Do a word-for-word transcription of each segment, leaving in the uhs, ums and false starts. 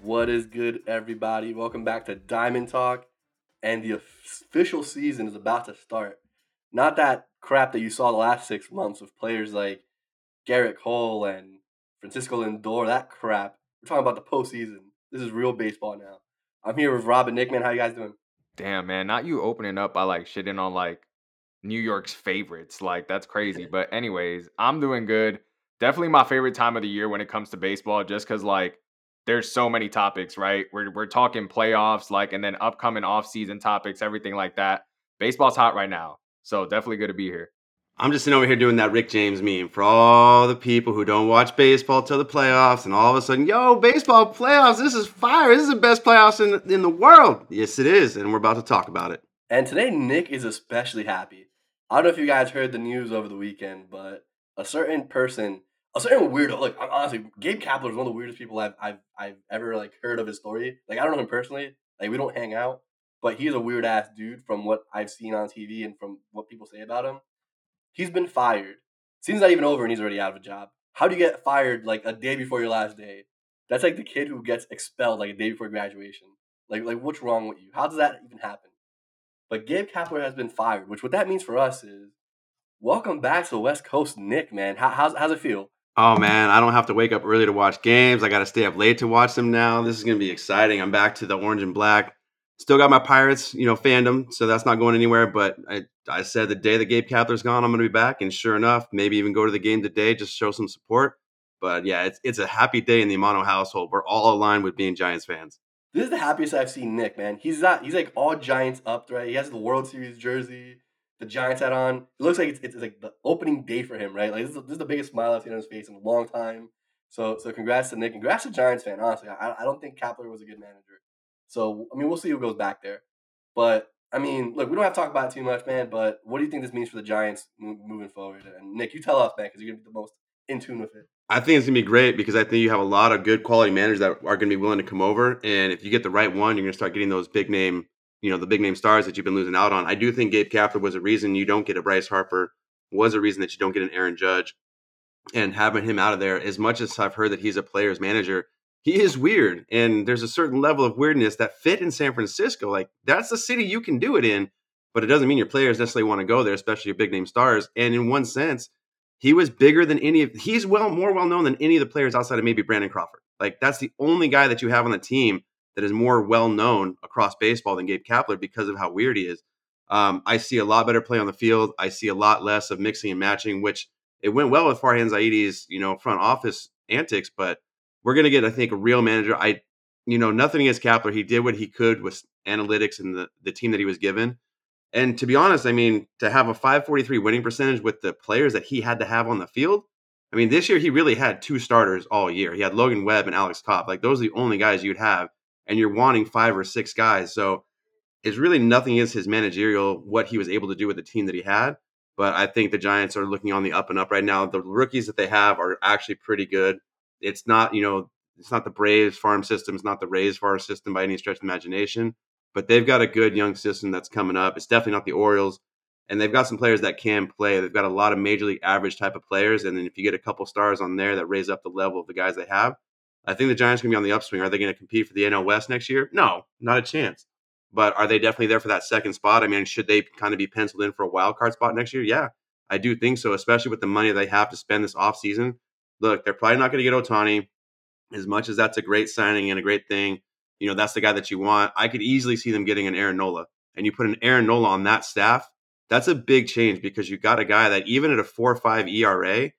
What is good, everybody? Welcome back to Diamond Talk, and the official season is about to start. Not that crap that you saw the last six months of players like Garrett Cole and Francisco Lindor, that crap. We're talking about the postseason. This is real baseball now. I'm here with Rob and Nick, man. How you guys doing? Damn, man. Not you opening up by, like, shitting on, like, New York's favorites. Like, that's crazy. But anyways, I'm doing good. Definitely my favorite time of the year when it comes to baseball, just because, like, there's so many topics, right? We're we're talking playoffs, like, and then upcoming offseason topics, everything like that. Baseball's hot right now, so definitely good to be here. I'm just sitting over here doing that Rick James meme for all the people who don't watch baseball till the playoffs, and all of a sudden, yo, baseball playoffs, this is fire. This is the best playoffs in, in the world. Yes, it is, and we're about to talk about it. And today, Nick is especially happy. I don't know if you guys heard the news over the weekend, but a certain person... A certain weirdo, like, honestly, Gabe Kapler is one of the weirdest people I've, I've I've ever, like, heard of his story. Like, I don't know him personally. Like, we don't hang out. But he's a weird-ass dude from what I've seen on T V and from what people say about him. He's been fired. Seems not even over, and he's already out of a job. How do you get fired, like, a day before your last day? That's like the kid who gets expelled, like, a day before graduation. Like, like what's wrong with you? How does that even happen? But Gabe Kapler has been fired, which what that means for us is, welcome back to the West Coast, Nick, man. How, how's, how's it feel? Oh, man, I don't have to wake up early to watch games. I got to stay up late to watch them now. This is going to be exciting. I'm back to the orange and black. Still got my Pirates, you know, fandom, so that's not going anywhere. But I, I said the day that Gabe Kapler's gone, I'm going to be back. And sure enough, maybe even go to the game today, just show some support. But, yeah, it's it's a happy day in the Amano household. We're all aligned with being Giants fans. This is the happiest I've seen Nick, man. He's, not, he's like, all Giants up, right? He has the World Series jersey. The Giants hat on. It looks like it's, it's like the opening day for him, right? Like this is, this is the biggest smile I've seen on his face in a long time. So so congrats to Nick. Congrats to Giants fan. Honestly, I I don't think Kapler was a good manager. So I mean, we'll see who goes back there. But I mean, look, we don't have to talk about it too much, man. But what do you think this means for the Giants m- moving forward? And Nick, you tell us, man, because you're gonna be the most in tune with it. I think it's gonna be great because I think you have a lot of good quality managers that are gonna be willing to come over, and if you get the right one, you're gonna start getting those big name. You know, the big name stars that you've been losing out on. I do think Gabe Kapler was a reason you don't get a Bryce Harper, was a reason that you don't get an Aaron Judge, and having him out of there, as much as I've heard that he's a player's manager, he is weird. And there's a certain level of weirdness that fit in San Francisco. Like, that's the city you can do it in, but it doesn't mean your players necessarily want to go there, especially your big name stars. And in one sense, he was bigger than any of, he's well, more well known than any of the players outside of maybe Brandon Crawford. Like, that's the only guy that you have on the team that is more well-known across baseball than Gabe Kapler because of how weird he is. Um, I see a lot better play on the field. I see a lot less of mixing and matching, which it went well with Farhan Zaidi's, you know, front office antics, but we're going to get, I think, a real manager. I, you know, nothing against Kapler. He did what he could with analytics and the, the team that he was given. And to be honest, I mean, to have a five forty-three winning percentage with the players that he had to have on the field, I mean, this year he really had two starters all year. He had Logan Webb and Alex Cobb. Like, those are the only guys you'd have. And you're wanting five or six guys. So it's really nothing against his managerial, what he was able to do with the team that he had. But I think the Giants are looking on the up and up right now. The rookies that they have are actually pretty good. It's not, you know, it's not the Braves farm system. It's not the Rays farm system by any stretch of the imagination. But they've got a good young system that's coming up. It's definitely not the Orioles. And they've got some players that can play. They've got a lot of major league average type of players. And then if you get a couple stars on there that raise up the level of the guys they have, I think the Giants are going to be on the upswing. Are they going to compete for the N L West next year? No, not a chance. But are they definitely there for that second spot? I mean, should they kind of be penciled in for a wild card spot next year? Yeah, I do think so, especially with the money they have to spend this offseason. Look, they're probably not going to get Ohtani. As much as that's a great signing and a great thing, you know, that's the guy that you want. I could easily see them getting an Aaron Nola. And you put an Aaron Nola on that staff, that's a big change because you got a guy that even at a four point five E R A,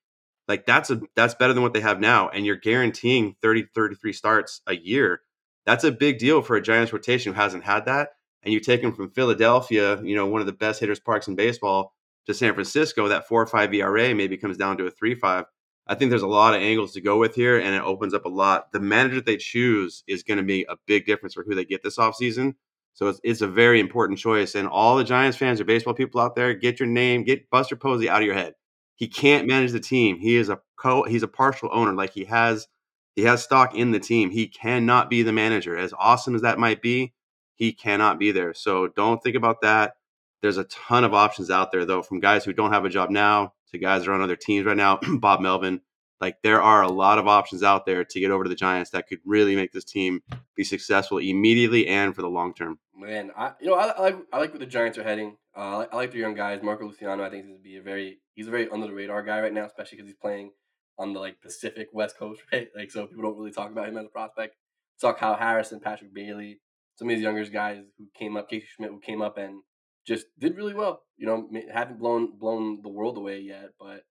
like that's a that's better than what they have now. And you're guaranteeing thirty, thirty-three starts a year. That's a big deal for a Giants rotation who hasn't had that. And you take him from Philadelphia, you know, one of the best hitters parks in baseball, to San Francisco, that four or five E R A maybe comes down to a three five. I think there's a lot of angles to go with here, and it opens up a lot. The manager that they choose is going to be a big difference for who they get this offseason. So it's, it's a very important choice. And all the Giants fans or baseball people out there, get your name, get Buster Posey out of your head. He can't manage the team. He is a co. He's a partial owner. Like he has, he has stock in the team. He cannot be the manager. As awesome as that might be, he cannot be there. So don't think about that. There's a ton of options out there, though, from guys who don't have a job now to guys who are on other teams right now. Bob Melvin, Like, there are a lot of options out there to get over to the Giants that could really make this team be successful immediately and for the long term. Man, I you know I, I like I like where the Giants are heading. Uh, I, like, I like their young guys. Marco Luciano, I think, is be a very he's a very under the radar guy right now, especially because he's playing on the like Pacific West Coast, right? Like, so people don't really talk about him as a prospect. Saw Kyle Harris and Patrick Bailey, some of these younger guys who came up, Casey Schmidt, who came up and just did really well. You know, haven't blown blown the world away yet, but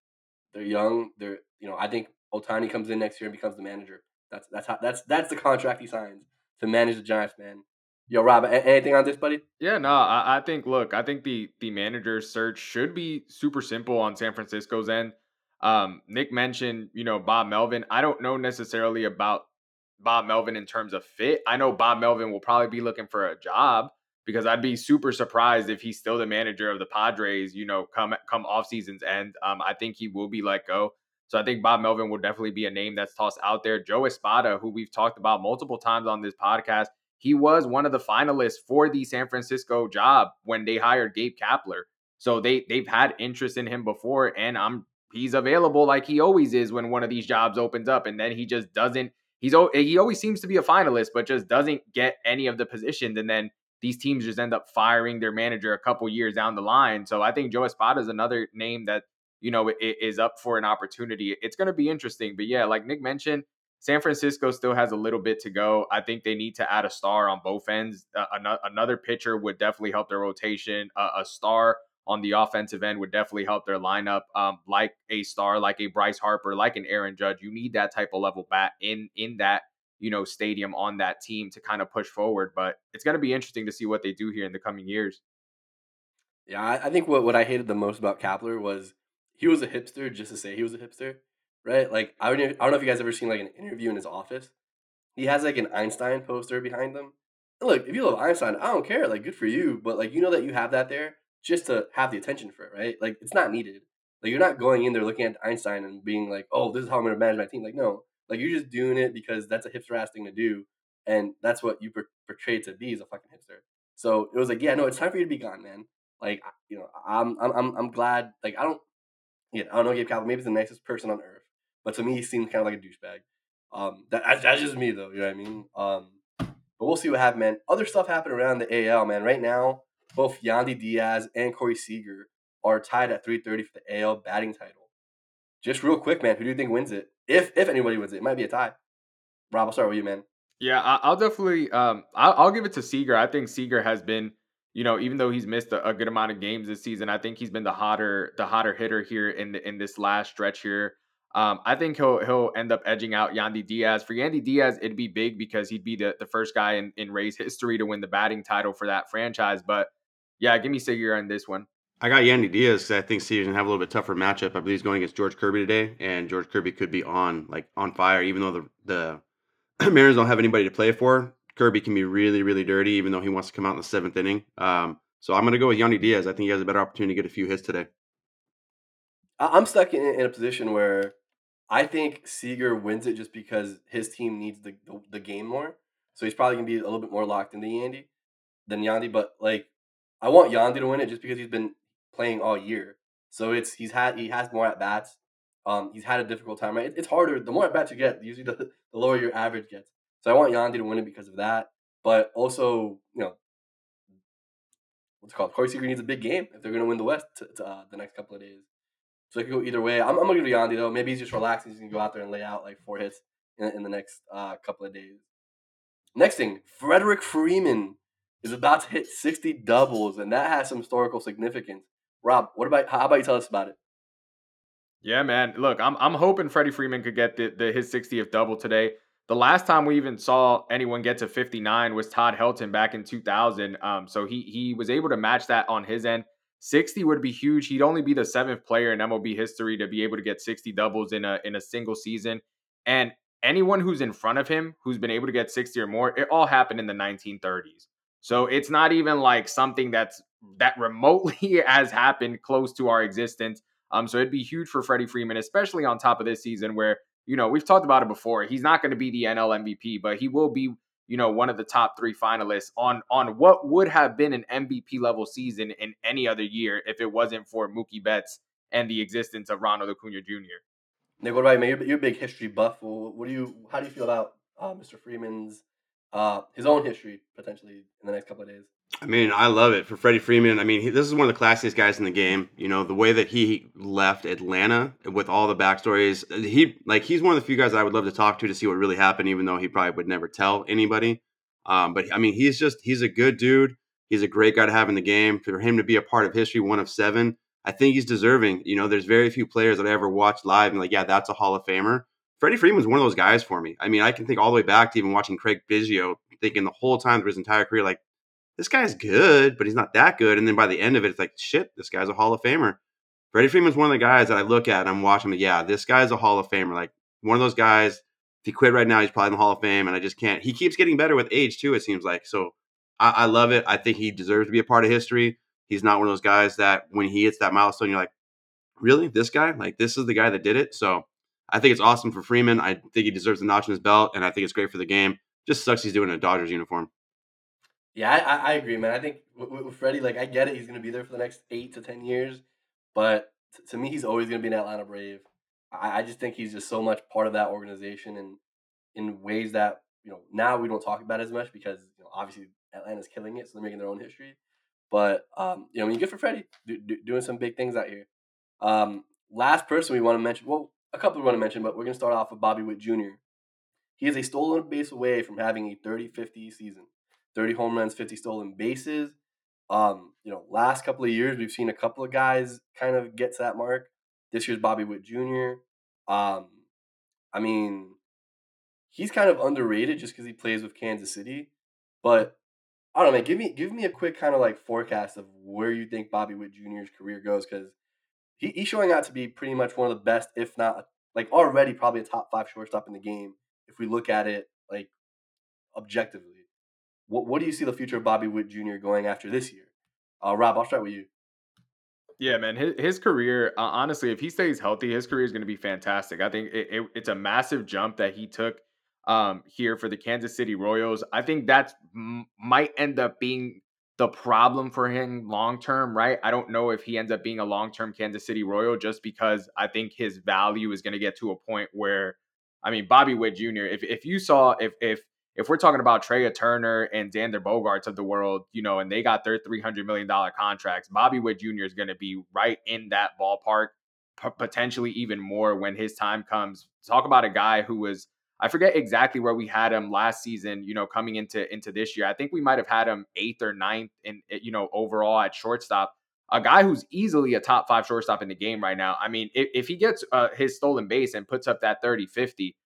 they're young. They're you know, I think Ohtani comes in next year and becomes the manager. That's that's how that's that's the contract he signs to manage the Giants, man. Yo, Rob, anything on this, buddy? Yeah, no, I, I think look, I think the the manager search should be super simple on San Francisco's end. Um, Nick mentioned, you know, Bob Melvin. I don't know necessarily about Bob Melvin in terms of fit. I know Bob Melvin will probably be looking for a job, because I'd be super surprised if he's still the manager of the Padres, you know, come come off season's end. Um, I think he will be let go. So I think Bob Melvin will definitely be a name that's tossed out there. Joe Espada, who we've talked about multiple times on this podcast, he was one of the finalists for the San Francisco job when they hired Gabe Kapler. So they they've had interest in him before, and I'm he's available like he always is when one of these jobs opens up, and then he just doesn't. He's he always seems to be a finalist, but just doesn't get any of the positions, and then these teams just end up firing their manager a couple years down the line. So I think Joe Espada is another name that, you know, is up for an opportunity. It's going to be interesting. But yeah, like Nick mentioned, San Francisco still has a little bit to go. I think they need to add a star on both ends. Uh, another pitcher would definitely help their rotation. Uh, a star on the offensive end would definitely help their lineup. Um, like a star, like a Bryce Harper, like an Aaron Judge, you need that type of level bat in in that, you know, stadium on that team to kind of push forward. But it's going to be interesting to see what they do here in the coming years. Yeah, I, I think what, what I hated the most about Kapler was he was a hipster just to say he was a hipster, right? Like, I don't, I don't know if you guys ever seen, like, an interview in his office. He has, like, an Einstein poster behind him. And look, if you love Einstein, I don't care. Like, good for you. But, like, you know that you have that there just to have the attention for it, right? Like, it's not needed. Like, you're not going in there looking at Einstein and being like, oh, this is how I'm going to manage my team. Like, no. Like, you're just doing it because that's a hipster-ass thing to do. And that's what you per- portray to be as a fucking hipster. So, it was like, yeah, no, it's time for you to be gone, man. Like, you know, I'm I'm I'm glad. Like, I don't. Yeah, I don't know Gabe Kapler. Maybe he's the nicest person on earth, but to me, he seemed kind of like a douchebag. Um, that that's just me though. You know what I mean? Um, but we'll see what happens, man. Other stuff happened around the A L, man. Right now, both Yandy Diaz and Corey Seager are tied at three thirty for the A L batting title. Just real quick, man. Who do you think wins it? If if anybody wins it, it might be a tie. Rob, I'll start with you, man. Yeah, I'll definitely. Um, I'll, I'll give it to Seager. I think Seager has been, you know, even though he's missed a, a good amount of games this season, I think he's been the hotter, the hotter hitter here in the, in this last stretch here. Um, I think he'll he'll end up edging out Yandy Diaz. For Yandy Diaz, it'd be big because he'd be the, the first guy in, in Rays history to win the batting title for that franchise. But yeah, give me Seager on this one. I got Yandy Diaz because I think Seager's gonna have a little bit tougher matchup. I believe he's going against George Kirby today, and George Kirby could be on like on fire, even though the the Mariners don't have anybody to play for. Kirby can be really, really dirty, even though he wants to come out in the seventh inning. Um, so I'm going to go with Yandy Diaz. I think he has a better opportunity to get a few hits today. I'm stuck in, in a position where I think Seager wins it just because his team needs the, the, the game more. So he's probably going to be a little bit more locked into Yandy than Yandy. But, like, I want Yandy to win it just because he's been playing all year. So it's he's had he has more at-bats. Um, he's had a difficult time. Right? It, it's harder. The more at-bats you get, usually the, the lower your average gets. So I want Yandy to win it because of that. But also, you know, what's it called? Corey Seager needs a big game if they're going to win the West to, to, uh, the next couple of days. So it could go either way. I'm, I'm going to give it to Yandy, though. Maybe he's just relaxing. He's going to go out there and lay out like four hits in, in the next uh, couple of days. Next thing, Freddie Freeman is about to hit sixty doubles, and that has some historical significance. Rob, what about how about you tell us about it? Yeah, man. Look, I'm I'm hoping Freddie Freeman could get the, the his sixtieth double today. The last time we even saw anyone get to fifty-nine was Todd Helton back in two thousand. Um, so he he was able to match that on his end. sixty would be huge. He'd only be the seventh player in M L B history to be able to get sixty doubles in a in a single season. And anyone who's in front of him who's been able to get sixty or more, it all happened in the nineteen thirties. So it's not even like something that's that remotely has happened close to our existence. Um, so it'd be huge for Freddie Freeman, especially on top of this season where, you know, we've talked about it before. He's not going to be the N L M V P, but he will be, you know, one of the top three finalists on on what would have been an M V P level season in any other year if it wasn't for Mookie Betts and the existence of Ronald Acuna Junior Nick, what about you, man? You're, you're a big history buff. What do you? How do you feel about uh, Mister Freeman's uh, his own history potentially in the next couple of days? I mean, I love it for Freddie Freeman. I mean, he, this is one of the classiest guys in the game. You know, the way that he left Atlanta with all the backstories. He like he's one of the few guys I would love to talk to to see what really happened, even though he probably would never tell anybody. Um, but I mean, he's just he's a good dude. He's a great guy to have in the game. For him to be a part of history, one of seven, I think he's deserving. You know, there's very few players that I ever watched live and like, yeah, that's a Hall of Famer. Freddie Freeman's one of those guys for me. I mean, I can think all the way back to even watching Craig Biggio, thinking the whole time through his entire career, like, this guy's good, but he's not that good. And then by the end of it, it's like, shit, this guy's a Hall of Famer. Freddie Freeman's one of the guys that I look at and I'm watching, like, yeah, this guy's a Hall of Famer. Like, one of those guys, if he quit right now, he's probably in the Hall of Fame, and I just can't. He keeps getting better with age, too, it seems like. So I, I love it. I think he deserves to be a part of history. He's not one of those guys that when he hits that milestone, you're like, really? This guy? Like, this is the guy that did it? So I think it's awesome for Freeman. I think he deserves a notch in his belt, and I think it's great for the game. Just sucks he's doing a Dodgers uniform. Yeah, I, I agree, man. I think with, with Freddie, like, I get it. He's going to be there for the next eight to ten years. But t- to me, he's always going to be an Atlanta Brave. I, I just think he's just so much part of that organization and in ways that, you know, now we don't talk about as much because, you know, obviously Atlanta's killing it, so they're making their own history. But, um, you know, I mean, good for Freddie do, do, doing some big things out here. Um, last person we want to mention, well, a couple we want to mention, but we're going to start off with Bobby Witt Junior He is a stolen base away from having a thirty fifty season. thirty home runs, fifty stolen bases. Um, you know, last couple of years, we've seen a couple of guys kind of get to that mark. This year's Bobby Witt Junior Um, I mean, he's kind of underrated just because he plays with Kansas City. But I don't know, man, give me give me a quick kind of like forecast of where you think Bobby Witt Junior's career goes, because he, he's showing out to be pretty much one of the best, if not like already probably a top five shortstop in the game if we look at it like objectively. What what do you see the future of Bobby Witt Junior going after this year? Uh, Rob, I'll start with you. Yeah, man, his, his career, uh, honestly, if he stays healthy, his career is going to be fantastic. I think it, it, it's a massive jump that he took um, here for the Kansas City Royals. I think that m- might end up being the problem for him long-term, right? I don't know if he ends up being a long-term Kansas City Royal just because I think his value is going to get to a point where, I mean, Bobby Witt Junior, if if you saw, if if If we're talking about Trea Turner and Xander Bogaerts of the world, you know, and they got their three hundred million dollars contracts, Bobby Witt Junior is going to be right in that ballpark, p- potentially even more when his time comes. Talk about a guy who was, I forget exactly where we had him last season, you know, coming into, into this year. I think we might have had him eighth or ninth in, you know, overall at shortstop. A guy who's easily a top five shortstop in the game right now. I mean, if, if he gets uh, his stolen base and puts up that thirty fifty,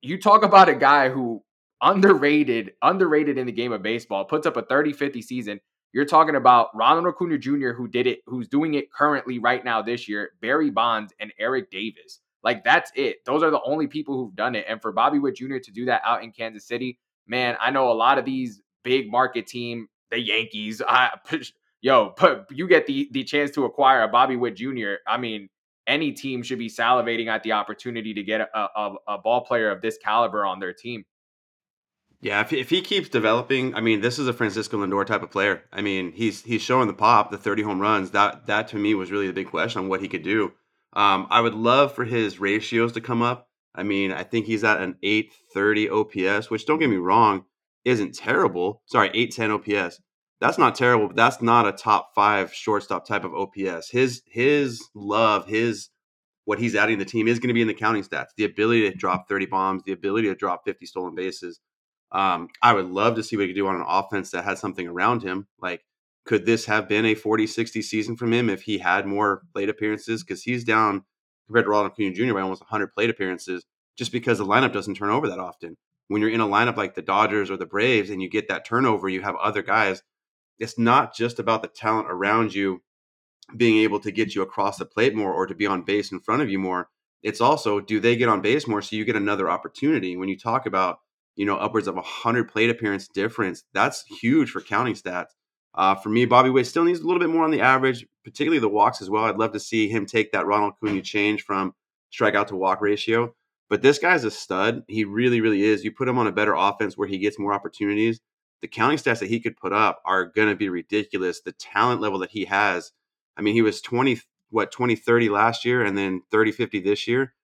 you talk about a guy who, underrated, underrated in the game of baseball, puts up a thirty fifty season. You're talking about Ronald Acuna Junior, who did it, who's doing it currently right now this year, Barry Bonds and Eric Davis. Like, that's it. Those are the only people who've done it. And for Bobby Witt Junior to do that out in Kansas City, man, I know a lot of these big market team, the Yankees, I, yo, but you get the, the chance to acquire a Bobby Witt Junior I mean, any team should be salivating at the opportunity to get a, a, a ball player of this caliber on their team. Yeah, if if he keeps developing, I mean, this is a Francisco Lindor type of player. I mean, he's he's showing the pop, the thirty home runs. That that to me was really the big question on what he could do. Um, I would love for his ratios to come up. I mean, I think he's at an eight thirty O P S, which, don't get me wrong, isn't terrible. Sorry, eight ten O P S. That's not terrible, but that's not a top five shortstop type of O P S. His his love, his what he's adding to the team is going to be in the counting stats. The ability to drop thirty bombs, the ability to drop fifty stolen bases. Um, I would love to see what he could do on an offense that has something around him. Like, could this have been a forty sixty season from him if he had more plate appearances? Because he's down, compared to Ronald Acuna Junior, by almost one hundred plate appearances just because the lineup doesn't turn over that often. When you're in a lineup like the Dodgers or the Braves and you get that turnover, you have other guys. It's not just about the talent around you being able to get you across the plate more or to be on base in front of you more. It's also, do they get on base more so you get another opportunity? When you talk about, you know, upwards of one hundred plate appearance difference, that's huge for counting stats. Uh, for me, Bobby Witt still needs a little bit more on the average, particularly the walks as well. I'd love to see him take that Ronald Acuna change from strikeout to walk ratio. But this guy's a stud. He really, really is. You put him on a better offense where he gets more opportunities, the counting stats that he could put up are going to be ridiculous. The talent level that he has, I mean, he was twenty, what, twenty thirty last year and then thirty fifty this year.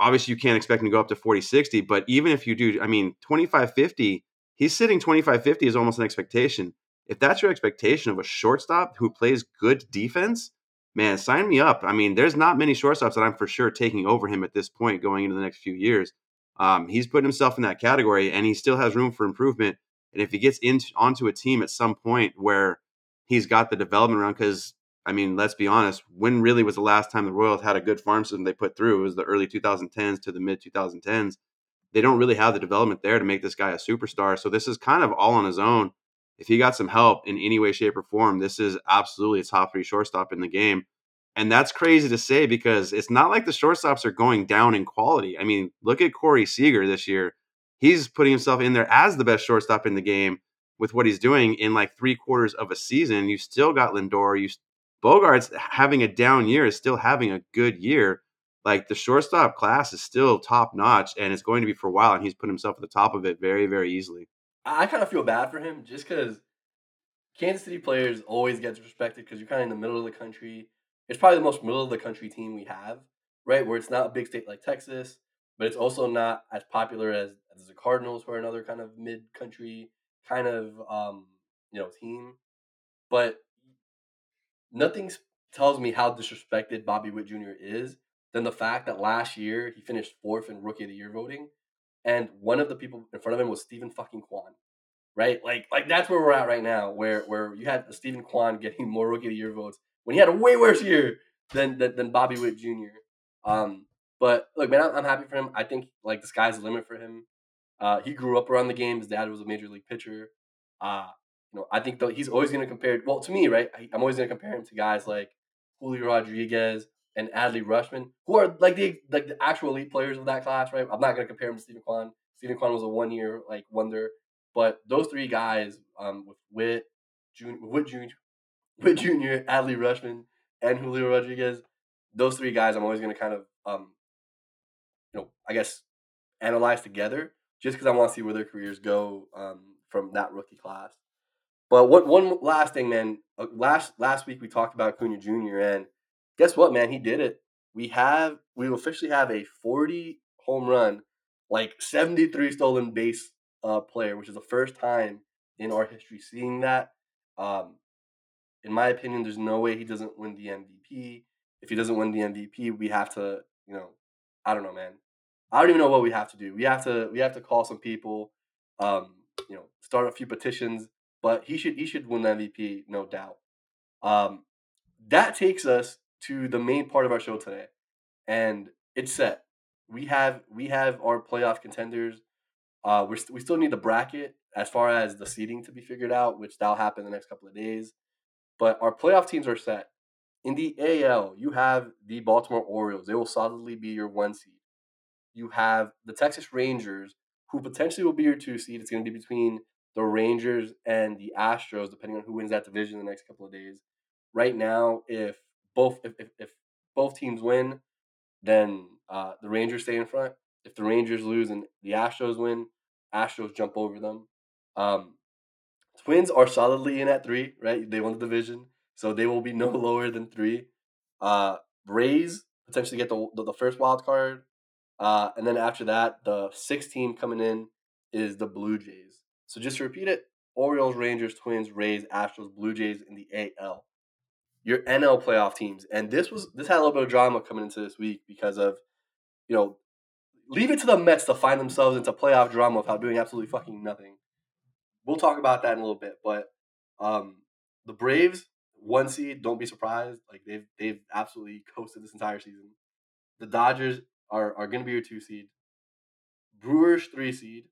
obviously you can't expect him to go up to forty, sixty, but even if you do, I mean, twenty-five, fifty, he's sitting twenty-five, fifty is almost an expectation. If that's your expectation of a shortstop who plays good defense, man, sign me up. I mean, there's not many shortstops that I'm for sure taking over him at this point going into the next few years. Um, he's putting himself in that category, and he still has room for improvement. And if he gets into onto a team at some point where he's got the development around, because, I mean, let's be honest, when really was the last time the Royals had a good farm system they put through? It was the early twenty tens to the mid-twenty tens. They don't really have the development there to make this guy a superstar. So this is kind of all on his own. If he got some help in any way, shape, or form, this is absolutely a top three shortstop in the game. And that's crazy to say because it's not like the shortstops are going down in quality. I mean, look at Corey Seager this year. He's putting himself in there as the best shortstop in the game with what he's doing in like three quarters of a season. You still got Lindor. You, Bogart's having a down year is still having a good year. Like the shortstop class is still top notch and it's going to be for a while. And he's put himself at the top of it very, very easily. I kind of feel bad for him just because Kansas City players always get disrespected because you're kind of in the middle of the country. It's probably the most middle of the country team we have, right? Where it's not a big state like Texas, but it's also not as popular as, as the Cardinals, who are another kind of mid-country kind of um, you know team. But nothing tells me how disrespected Bobby Witt Junior is than the fact that last year he finished fourth in Rookie of the Year voting. And one of the people in front of him was Stephen fucking Kwan, right? Like, like that's where we're at right now, where where you had Stephen Kwan getting more Rookie of the Year votes when he had a way worse year than than, than Bobby Witt Junior Um, but look, man, I'm, I'm happy for him. I think like the sky's the limit for him. Uh, he grew up around the game. His dad was a major league pitcher. Uh, you know, I think though he's always going to compare. Well, to me, right? I, I'm always going to compare him to guys like Julio Rodriguez and Adley Rutschman, who are like the like the actual elite players of that class, right? I'm not going to compare him to Stephen Kwan. Stephen Kwan was a one-year like wonder, but those three guys, um, with Witt, Jun- Witt Junior, Witt Junior, Adley Rutschman, and Julio Rodriguez, those three guys, I'm always going to kind of, um, you know, I guess analyze together, just because I want to see where their careers go um, from that rookie class. But what one last thing, man. Uh, last last week we talked about Acuna Junior and guess what, man? He did it. We have, we officially have a forty home run, like seventy-three stolen base uh, player, which is the first time in our history seeing that. Um, in my opinion, there's no way he doesn't win the M V P. If he doesn't win the M V P, we have to, you know, I don't know, man. I don't even know what we have to do. We have to, we have to call some people, um, you know, start a few petitions. But he should, he should win the M V P, no doubt. Um, that takes us to the main part of our show today, and it's set. We have we have our playoff contenders. Uh, we st- we still need the bracket as far as the seeding to be figured out, which that'll happen in the next couple of days. But our playoff teams are set. In the A L, you have the Baltimore Orioles. They will solidly be your one seed. You have the Texas Rangers, who potentially will be your two seed. It's going to be between the Rangers and the Astros, depending on who wins that division in the next couple of days. Right now, if Both if, if, if both teams win, then uh, the Rangers stay in front. If the Rangers lose and the Astros win, Astros jump over them. Um, Twins are solidly in at three, right? They won the division, so they will be no lower than three. Uh, Rays potentially get the, the, the first wild card. Uh, and then after that, the sixth team coming in is the Blue Jays. So just to repeat it, Orioles, Rangers, Twins, Rays, Astros, Blue Jays in the A L. Your N L playoff teams, and this was this had a little bit of drama coming into this week because of, you know, leave it to the Mets to find themselves into playoff drama without doing absolutely fucking nothing. We'll talk about that in a little bit, but um, the Braves, one seed, don't be surprised. Like they've they've absolutely coasted this entire season. The Dodgers are are going to be your two seed. Brewers three seed,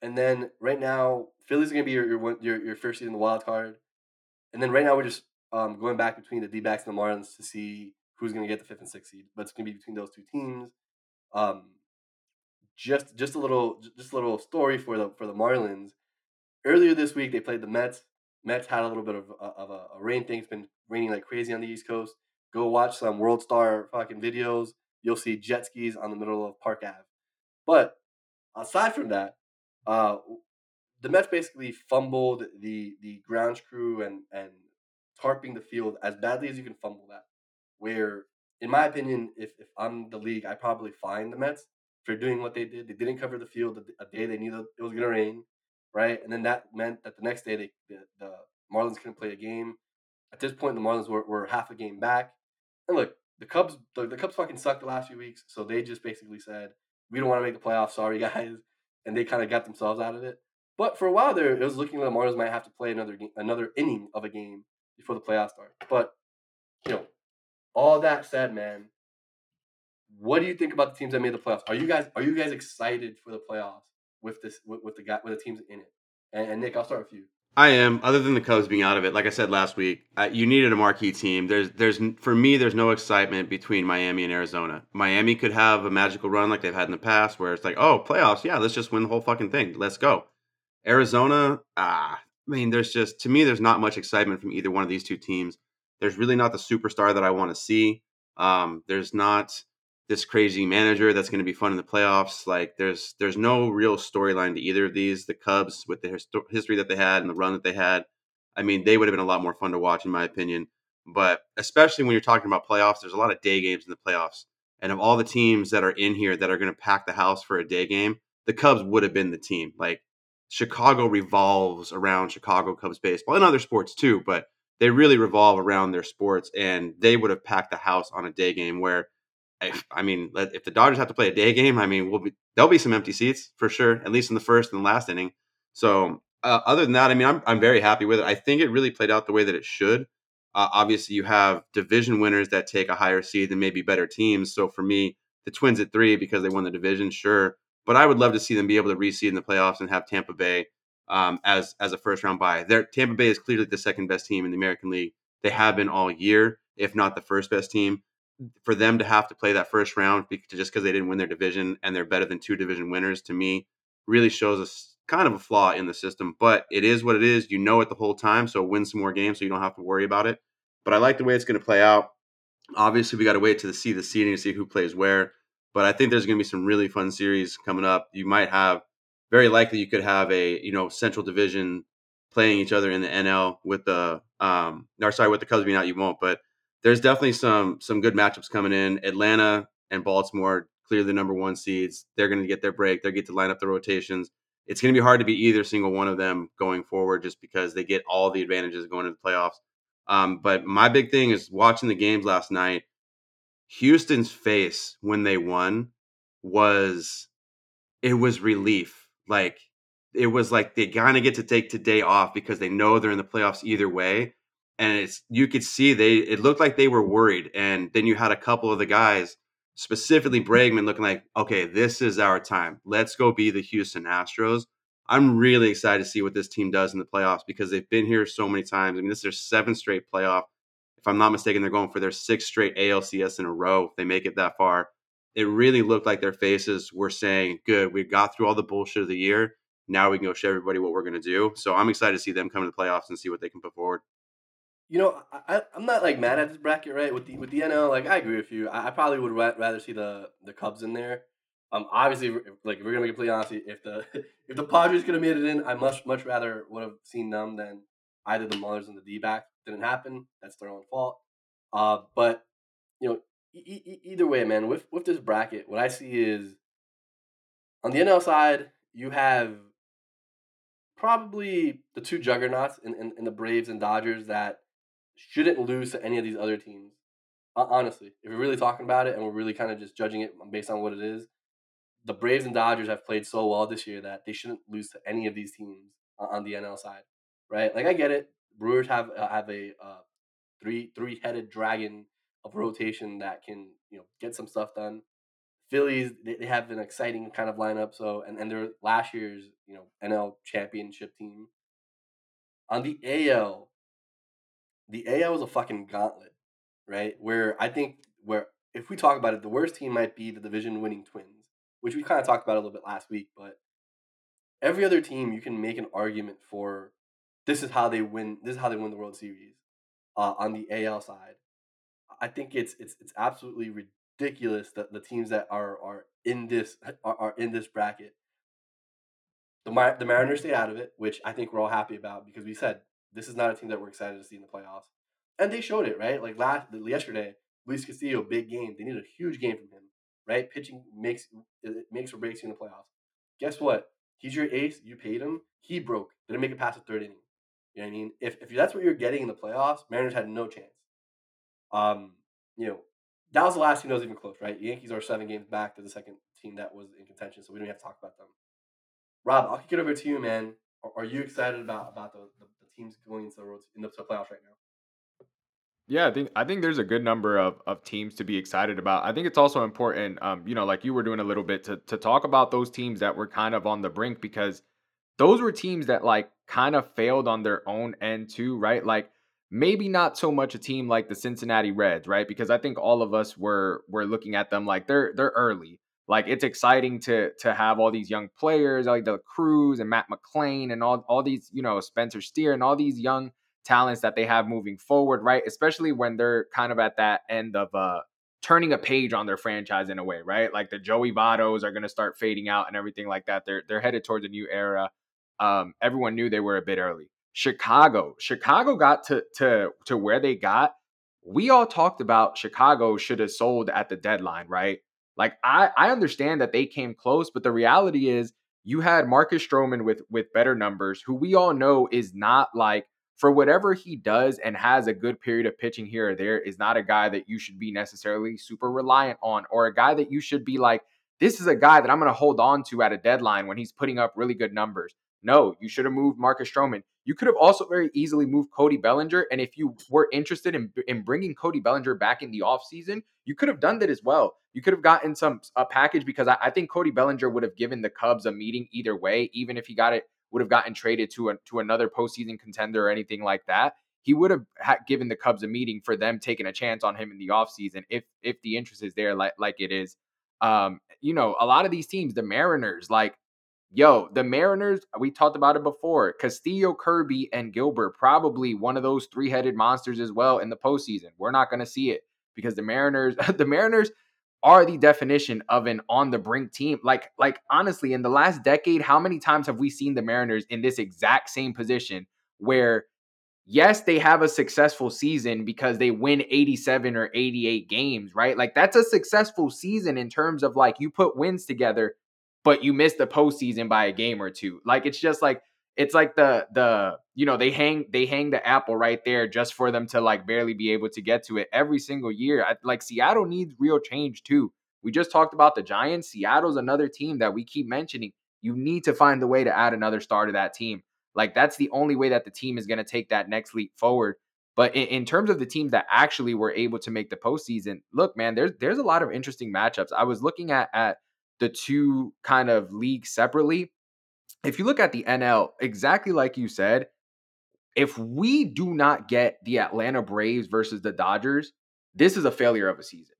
and then right now Phillies are going to be your your, one, your your first seed in the wild card, and then right now we're just Um, going back between the D-backs and the Marlins to see who's going to get the fifth and sixth seed, but it's going to be between those two teams. Um, just just a little just a little story for the for the Marlins. Earlier this week, they played the Mets. Mets had a little bit of a, of a, a rain thing. It's been raining like crazy on the East Coast. Go watch some World Star fucking videos. You'll see jet skis on the middle of Park Avenue. But aside from that, uh, the Mets basically fumbled the the grounds crew and and tarping the field as badly as you can fumble that, where in my opinion, if, if I'm the league, I probably fine the Mets for doing what they did. They didn't cover the field a day they knew that it was going to rain, right? And then that meant that the next day they, the, the Marlins couldn't play a game. At this point, the Marlins were, were half a game back. And look, the Cubs the, the Cubs fucking sucked the last few weeks, so they just basically said, we don't want to make the playoffs, sorry guys. And they kind of got themselves out of it. But for a while there, it was looking like the Marlins might have to play another game, another inning of a game before the playoffs start. But, you know, all that said, man, what do you think about the teams that made the playoffs? Are you guys are you guys excited for the playoffs with this with, with the guy with the teams in it? And, and Nick, I'll start with you. I am. Other than the Cubs being out of it, like I said last week, uh, you needed a marquee team. There's, there's for me, there's no excitement between Miami and Arizona. Miami could have a magical run like they've had in the past, where it's like, oh, playoffs, yeah, let's just win the whole fucking thing, let's go. Arizona, ah, I mean, there's just to me, there's not much excitement from either one of these two teams. There's really not the superstar that I want to see. Um, there's not this crazy manager that's going to be fun in the playoffs. Like, there's there's no real storyline to either of these. The Cubs, with the hist- history that they had and the run that they had, I mean, they would have been a lot more fun to watch, in my opinion. But especially when you're talking about playoffs, there's a lot of day games in the playoffs. And of all the teams that are in here that are going to pack the house for a day game, the Cubs would have been the team. Like, Chicago revolves around Chicago Cubs baseball and other sports too, but they really revolve around their sports, and they would have packed the house on a day game where, if, I mean, if the Dodgers have to play a day game, I mean, we'll be, there'll be some empty seats for sure, at least in the first and last inning. So uh, other than that, I mean, I'm, I'm very happy with it. I think it really played out the way that it should. Uh, obviously, you have division winners that take a higher seed and maybe better teams. So for me, the Twins at three because they won the division, sure. But I would love to see them be able to reseed in the playoffs and have Tampa Bay um, as as a first round bye. Their, Tampa Bay is clearly the second best team in the American League. They have been all year, if not the first best team. For them to have to play that first round just because they didn't win their division and they're better than two division winners, to me, really shows us kind of a flaw in the system. But it is what it is. You know it the whole time, so win some more games so you don't have to worry about it. But I like the way it's going to play out. Obviously, we got to wait to see the seeding to see who plays where. But I think there's going to be some really fun series coming up. You might have, very likely, you could have a you know Central Division playing each other in the N L with the um, or sorry with the Cubs being out, you won't. But there's definitely some some good matchups coming in. Atlanta and Baltimore, clearly the number one seeds. They're going to get their break. They get to line up the rotations. It's going to be hard to be either single one of them going forward, just because they get all the advantages going into the playoffs. Um, but my big thing is watching the games last night. Houston's face when they won was, it was relief. Like, it was like they kind of get to take today off because they know they're in the playoffs either way. And it's, you could see they, it looked like they were worried. And then you had a couple of the guys, specifically Bregman, looking like, okay, this is our time. Let's go be the Houston Astros. I'm really excited to see what this team does in the playoffs because they've been here so many times. I mean, this is their seventh straight playoff. If I'm not mistaken, they're going for their sixth straight A L C S in a row. If they make it that far, it really looked like their faces were saying, good, we got through all the bullshit of the year. Now we can go show everybody what we're going to do. So I'm excited to see them come to the playoffs and see what they can put forward. You know, I, I'm not like mad at this bracket, right? With the with the N L, like I agree with you. I, I probably would ra- rather see the, the Cubs in there. Um, obviously, like if we're going to be completely honest, if the if the Padres could have made it in, I much much rather would have seen them than either the Marlins and the D-backs. Didn't happen. That's their own fault. Uh, but you know, e- e- either way, man. With with this bracket, what I see is on the N L side, you have probably the two juggernauts in, in, in the Braves and Dodgers that shouldn't lose to any of these other teams. Uh, honestly, if we're really talking about it and we're really kind of just judging it based on what it is, the Braves and Dodgers have played so well this year that they shouldn't lose to any of these teams uh, on the N L side, right? Like I get it. Brewers have uh, have a uh, three three headed dragon of rotation that can you know get some stuff done. Phillies they, they have an exciting kind of lineup. So and, and they're last year's you know N L championship team. On the A L, the A L is a fucking gauntlet, right? Where I think where if we talk about it, the worst team might be the division winning Twins, which we kind of talked about a little bit last week. But every other team you can make an argument for. This is how they win. This is how they win the World Series uh, on the A L side. I think it's it's it's absolutely ridiculous that the teams that are are in this are, are in this bracket. The Mar- the Mariners stay out of it, which I think we're all happy about because we said this is not a team that we're excited to see in the playoffs, and they showed it right. Like last yesterday, Luis Castillo, big game. They need a huge game from him, right? Pitching makes it makes or breaks you in the playoffs. Guess what? He's your ace. You paid him. He broke. Didn't make it past the third inning. You know what I mean? If if that's what you're getting in the playoffs, Mariners had no chance. Um, you know, that was the last team that was even close, right? The Yankees are seven games back to the second team that was in contention, so we don't have to talk about them. Rob, I'll kick it over to you, man. Are you excited about, about the, the, the teams going into the, road, into the playoffs right now? Yeah, I think I think there's a good number of, of teams to be excited about. I think it's also important, um, you know, like you were doing a little bit, to to talk about those teams that were kind of on the brink, because those were teams that like kind of failed on their own end too, right? Like maybe not so much a team like the Cincinnati Reds, right? Because I think all of us were were looking at them like they're they're early. Like it's exciting to to have all these young players like the Cruz and Matt McClain and all all these, you know, Spencer Steer and all these young talents that they have moving forward, right? Especially when they're kind of at that end of uh, turning a page on their franchise in a way, right? Like the Joey Vottos are going to start fading out and everything like that. They're they're headed towards a new era. Um, everyone knew they were a bit early. Chicago, Chicago got to to to where they got. We all talked about Chicago should have sold at the deadline, right? Like I I understand that they came close, but the reality is you had Marcus Stroman with with better numbers, who we all know is not like, for whatever he does and has a good period of pitching here or there, is not a guy that you should be necessarily super reliant on, or a guy that you should be like, this is a guy that I'm going to hold on to at a deadline when he's putting up really good numbers. No, you should have moved Marcus Stroman. You could have also very easily moved Cody Bellinger. And if you were interested in, in bringing Cody Bellinger back in the offseason, you could have done that as well. You could have gotten some a package, because I, I think Cody Bellinger would have given the Cubs a meeting either way, even if he got it. would have gotten traded to a, to another postseason contender or anything like that. He would have ha- given the Cubs a meeting for them taking a chance on him in the offseason if if the interest is there like like it is. Um, you know, a lot of these teams, the Mariners, like, yo, the Mariners, we talked about it before. Castillo, Kirby, and Gilbert, probably one of those three-headed monsters as well in the postseason. We're not going to see it because the Mariners, the Mariners are the definition of an on the brink team. Like, like honestly, in the last decade, how many times have we seen the Mariners in this exact same position where, yes, they have a successful season because they win eighty-seven or eighty-eight games, right? Like that's a successful season in terms of like you put wins together, but you miss the postseason by a game or two. Like, it's just like, it's like the, the, you know, they hang, they hang the apple right there just for them to like barely be able to get to it every single year. I, like Seattle needs real change too. We just talked about the Giants. Seattle's another team that we keep mentioning. You need to find a way to add another star to that team. Like that's the only way that the team is going to take that next leap forward. But in, in terms of the teams that actually were able to make the postseason, look, man, there's, there's a lot of interesting matchups. I was looking at, at the two kind of leagues separately. If you look at the N L, exactly like you said, if we do not get the Atlanta Braves versus the Dodgers, this is a failure of a season.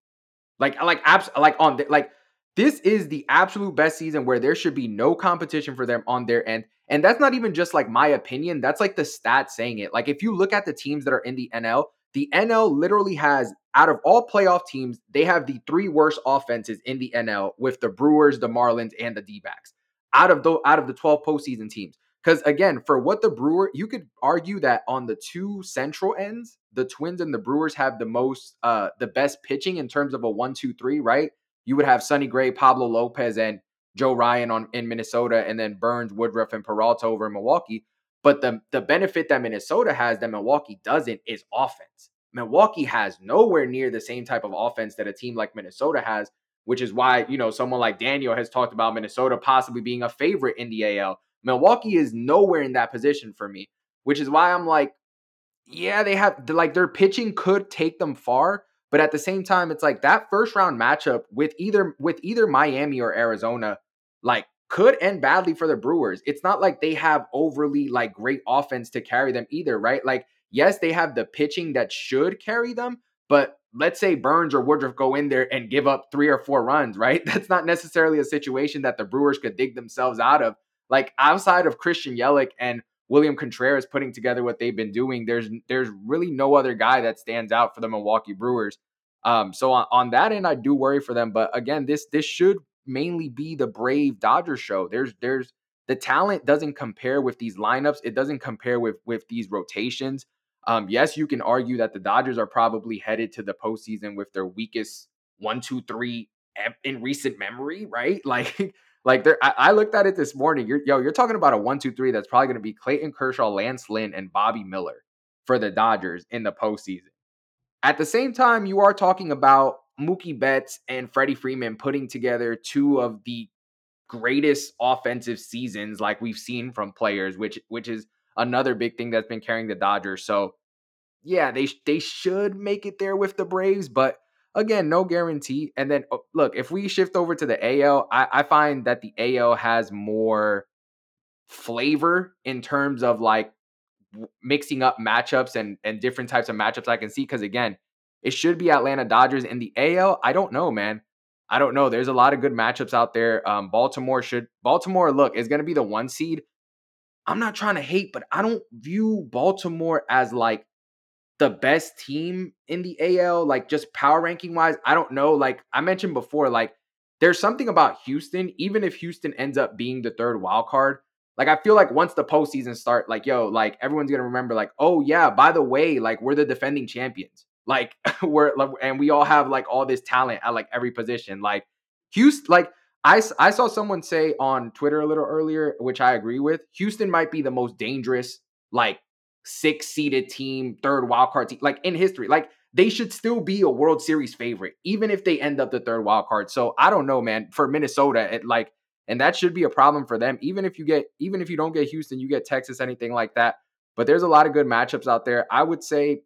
Like, like, abs- like on, the, like, this is the absolute best season where there should be no competition for them on their end. And that's not even just like my opinion. That's like the stats saying it. Like, if you look at the teams that are in the N L, the N L literally has, out of all playoff teams, they have the three worst offenses in the N L with the Brewers, the Marlins, and the D-backs. Out of the out of the twelve postseason teams, because again, for what the Brewer, you could argue that on the two central ends, the Twins and the Brewers have the most, uh, the best pitching in terms of a one, two, three, right? You would have Sonny Gray, Pablo Lopez, and Joe Ryan on in Minnesota, and then Burns, Woodruff, and Peralta over in Milwaukee. But the the benefit that Minnesota has that Milwaukee doesn't is offense. Milwaukee has nowhere near the same type of offense that a team like Minnesota has, which is why, you know, someone like Daniel has talked about Minnesota possibly being a favorite in the A L. Milwaukee is nowhere in that position for me, which is why I'm like, yeah, they have, like, their pitching could take them far, but at the same time, it's like that first round matchup with either with either Miami or Arizona, like, could end badly for the Brewers. It's not like they have overly like great offense to carry them either, right? Like, yes, they have the pitching that should carry them, but let's say Burns or Woodruff go in there and give up three or four runs, right? That's not necessarily a situation that the Brewers could dig themselves out of. Like, outside of Christian Yelich and William Contreras putting together what they've been doing, there's there's really no other guy that stands out for the Milwaukee Brewers. Um, so on, on that end, I do worry for them. But again, this this should mainly be the Brave Dodgers show. There's there's the talent doesn't compare with these lineups. It doesn't compare with with these rotations. Um, yes, you can argue that the Dodgers are probably headed to the postseason with their weakest one, two, three in recent memory, right? Like, like there, I, I looked at it this morning. You're, yo, you're talking about a one, two, three that's probably going to be Clayton Kershaw, Lance Lynn, and Bobby Miller for the Dodgers in the postseason. At the same time, you are talking about Mookie Betts and Freddie Freeman putting together two of the greatest offensive seasons like we've seen from players, which which is another big thing that's been carrying the Dodgers. So yeah, they they should make it there with the Braves, but again, no guarantee. And then look, if we shift over to the A L, I, I find that the A L has more flavor in terms of like mixing up matchups and and different types of matchups I can see, because again, it should be Atlanta Dodgers in the A L. I don't know, man. I don't know. There's a lot of good matchups out there. Um, Baltimore should Baltimore, look, is going to be the one seed. I'm not trying to hate, but I don't view Baltimore as like the best team in the A L, like just power ranking wise. I don't know. Like I mentioned before, like there's something about Houston, even if Houston ends up being the third wild card. Like I feel like once the postseason start, like, yo, like everyone's going to remember like, oh yeah, by the way, like we're the defending champions. Like we're, and we all have like all this talent at like every position. Like Houston, like I, I saw someone say on Twitter a little earlier, which I agree with. Houston might be the most dangerous, like six seeded team, third wild card team, like in history. Like they should still be a World Series favorite, even if they end up the third wild card. So I don't know, man, for Minnesota, it like, and that should be a problem for them. Even if you get, even if you don't get Houston, you get Texas, anything like that. But there's a lot of good matchups out there. I would say,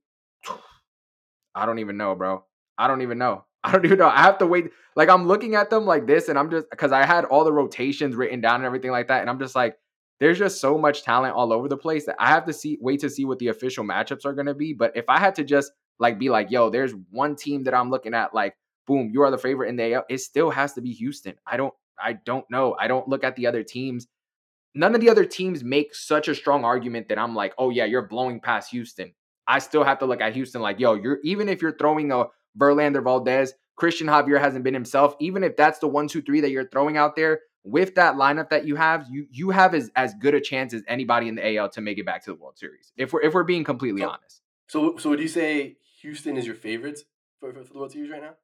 I don't even know, bro. I don't even know. I don't even know. I have to wait. Like, I'm looking at them like this, and I'm just, because I had all the rotations written down and everything like that, and I'm just like, there's just so much talent all over the place that I have to see, wait to see what the official matchups are going to be. But if I had to just, like, be like, yo, there's one team that I'm looking at, like, boom, you are the favorite in the A L, it still has to be Houston. I don't, I don't know. I don't look at the other teams. None of the other teams make such a strong argument that I'm like, oh, yeah, you're blowing past Houston. I still have to look at Houston like, yo, you're, even if you're throwing a Verlander, Valdez, Christian Javier hasn't been himself. Even if that's the one, two, three that you're throwing out there with that lineup that you have, you you have as, as good a chance as anybody in the A L to make it back to the World Series. If we're if we're being completely so, honest. So so would you say Houston is your favorites for, for the World Series right now?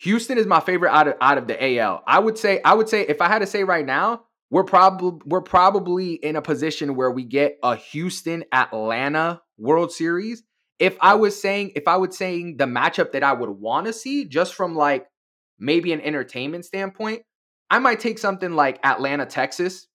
Houston is my favorite out of out of the A L. I would say I would say if I had to say right now, we're probably we're probably in a position where we get a Houston Atlanta World Series. If I was saying, if I was saying the matchup that I would want to see, just from like maybe an entertainment standpoint, I might take something like Atlanta, Texas.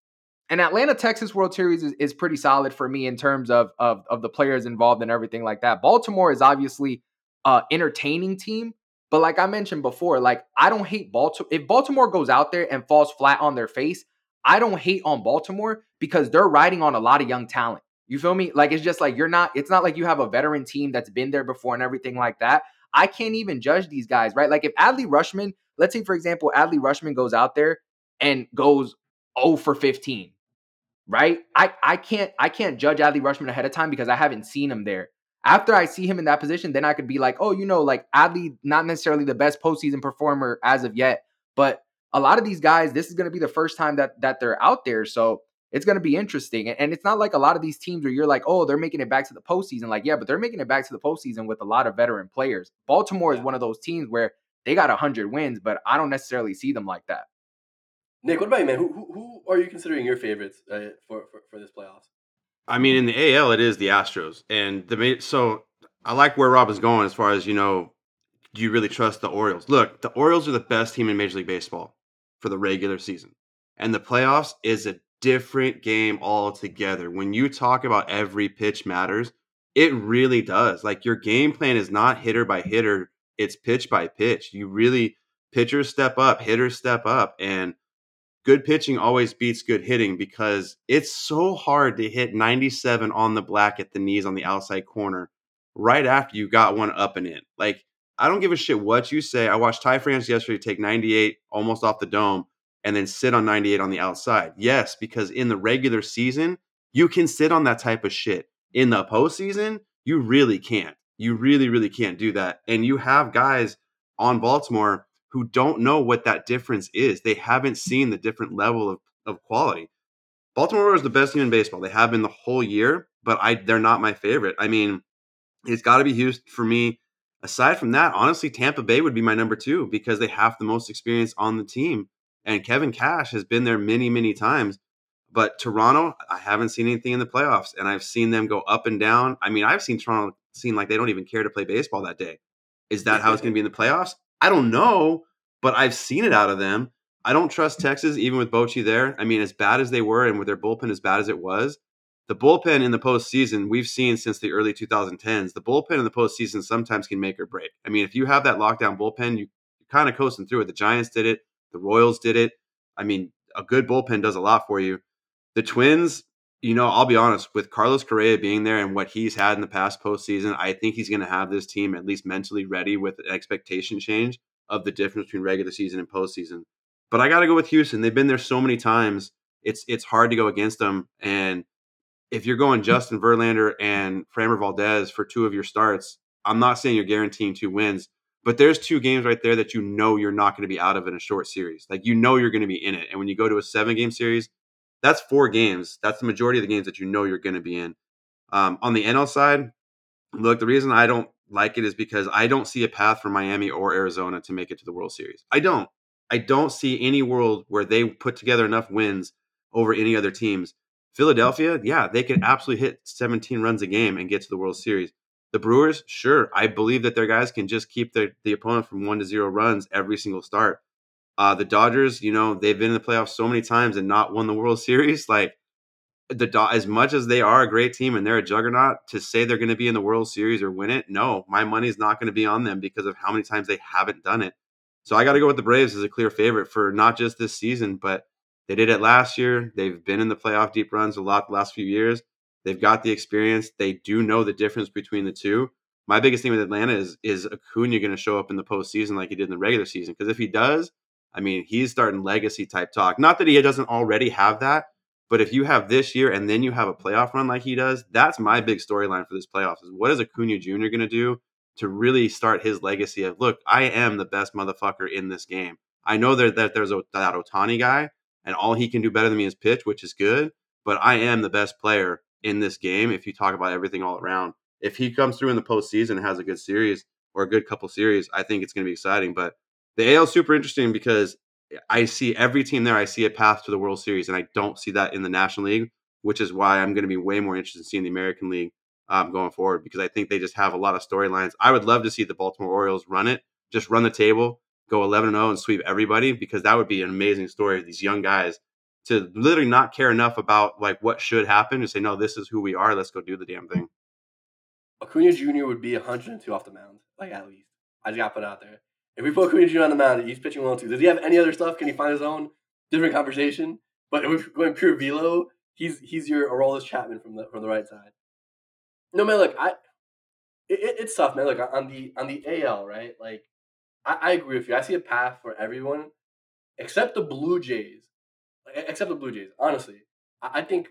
And Atlanta, Texas World Series is, is pretty solid for me in terms of, of of the players involved and everything like that. Baltimore is obviously an entertaining team, but like I mentioned before, like I don't hate Baltimore. If Baltimore goes out there and falls flat on their face, I don't hate on Baltimore because they're riding on a lot of young talent. You feel me? Like, it's just like you're not, it's not like you have a veteran team that's been there before and everything like that. I can't even judge these guys, right? Like if Adley Rutschman, let's say, for example, Adley Rutschman goes out there and goes oh for fifteen, right? I, I can't, I can't judge Adley Rutschman ahead of time because I haven't seen him there. After I see him in that position, then I could be like, oh, you know, like Adley, not necessarily the best postseason performer as of yet, but a lot of these guys, this is going to be the first time that that they're out there. So it's going to be interesting. And it's not like a lot of these teams where you're like, oh, they're making it back to the postseason. Like, yeah, but they're making it back to the postseason with a lot of veteran players. Baltimore yeah. is one of those teams where they got one hundred wins, but I don't necessarily see them like that. Nick, what about you, man? Who who, who are you considering your favorites uh, for, for, for this playoffs? I mean, in the A L, it is the Astros. And the so I like where Rob is going as far as, you know, do you really trust the Orioles? Look, the Orioles are the best team in Major League Baseball for the regular season. And the playoffs is a different game altogether. When you talk about every pitch matters, it really does. Like your game plan is not hitter by hitter, it's pitch by pitch. You really, pitchers step up, hitters step up, and good pitching always beats good hitting because it's so hard to hit ninety-seven on the black at the knees on the outside corner right after you got one up and in. Like, I don't give a shit what you say. I watched Ty France yesterday take ninety-eight almost off the dome and then sit on ninety-eight on the outside. Yes, because in the regular season, you can sit on that type of shit. In the postseason, you really can't. You really, really can't do that. And you have guys on Baltimore who don't know what that difference is. They haven't seen the different level of, of quality. Baltimore is the best team in baseball. They have been the whole year, but I they're not my favorite. I mean, It's got to be Houston for me. Aside from that, honestly, Tampa Bay would be my number two because they have the most experience on the team. And Kevin Cash has been there many, many times. But Toronto, I haven't seen anything in the playoffs, and I've seen them go up and down. I mean, I've seen Toronto seem like they don't even care to play baseball that day. Is that how it's going to be in the playoffs? I don't know, but I've seen it out of them. I don't trust Texas, even with Bochy there. I mean, as bad as they were and with their bullpen as bad as it was, the bullpen in the postseason, we've seen since the early twenty tens, the bullpen in the postseason sometimes can make or break. I mean, if you have that lockdown bullpen, you, you're kind of coasting through it. The Giants did it. The Royals did it. I mean, a good bullpen does a lot for you. The Twins, you know, I'll be honest, with Carlos Correa being there and what he's had in the past postseason, I think he's going to have this team at least mentally ready with an expectation change of the difference between regular season and postseason. But I got to go with Houston. They've been there so many times. It's it's hard to go against them. And if you're going Justin Verlander and Framber Valdez for two of your starts, I'm not saying you're guaranteeing two wins, but there's two games right there that you know you're not going to be out of in a short series. Like, you know you're going to be in it. And when you go to a seven-game series, that's four games. That's the majority of the games that you know you're going to be in. Um, on the N L side, look, the reason I don't like it is because I don't see a path for Miami or Arizona to make it to the World Series. I don't. I don't see any world where they put together enough wins over any other teams. Philadelphia, yeah, they could absolutely hit seventeen runs a game and get to the World Series. The Brewers, sure, I believe that their guys can just keep the, the opponent from one to zero runs every single start. Uh, the Dodgers, you know, they've been in the playoffs so many times and not won the World Series. Like, the Do- as much as they are a great team and they're a juggernaut, to say they're going to be in the World Series or win it, no, my money's not going to be on them because of how many times they haven't done it. So I got to go with the Braves as a clear favorite for not just this season, but they did it last year. They've been in the playoff deep runs a lot the last few years. They've got the experience. They do know the difference between the two. My biggest thing with Atlanta is, is Acuna going to show up in the postseason like he did in the regular season? Because if he does, I mean, he's starting legacy-type talk. Not that he doesn't already have that, but if you have this year and then you have a playoff run like he does, that's my big storyline for this playoffs is what is Acuna Junior going to do to really start his legacy of, look, I am the best motherfucker in this game. I know that, that there's a, that Ohtani guy, and all he can do better than me is pitch, which is good, but I am the best player in this game if you talk about everything all around. If he comes through in the postseason and has a good series or a good couple series, I think it's going to be exciting. But the A L is super interesting because I see every team there, I see a path to the World Series, and I don't see that in the National League, which is why I'm going to be way more interested in seeing the American League um, going forward because I think they just have a lot of storylines. I would love to see the Baltimore Orioles run it, just run the table, go eleven and oh and sweep everybody because that would be an amazing story of these young guys to literally not care enough about like what should happen and say, no, this is who we are. Let's go do the damn thing. Acuna Junior would be one hundred two off the mound, like at least. I just got put out there. If we put Acuna Junior on the mound, he's pitching one oh two. Does he have any other stuff? Can he find his own? Different conversation. But if we're going pure velo, he's he's your Aroldis Chapman from the from the right side. No, man, look, I it, it's tough, man. Look, on the on the A L, right? Like, I agree with you. I see a path for everyone except the Blue Jays. Except the Blue Jays, honestly. I think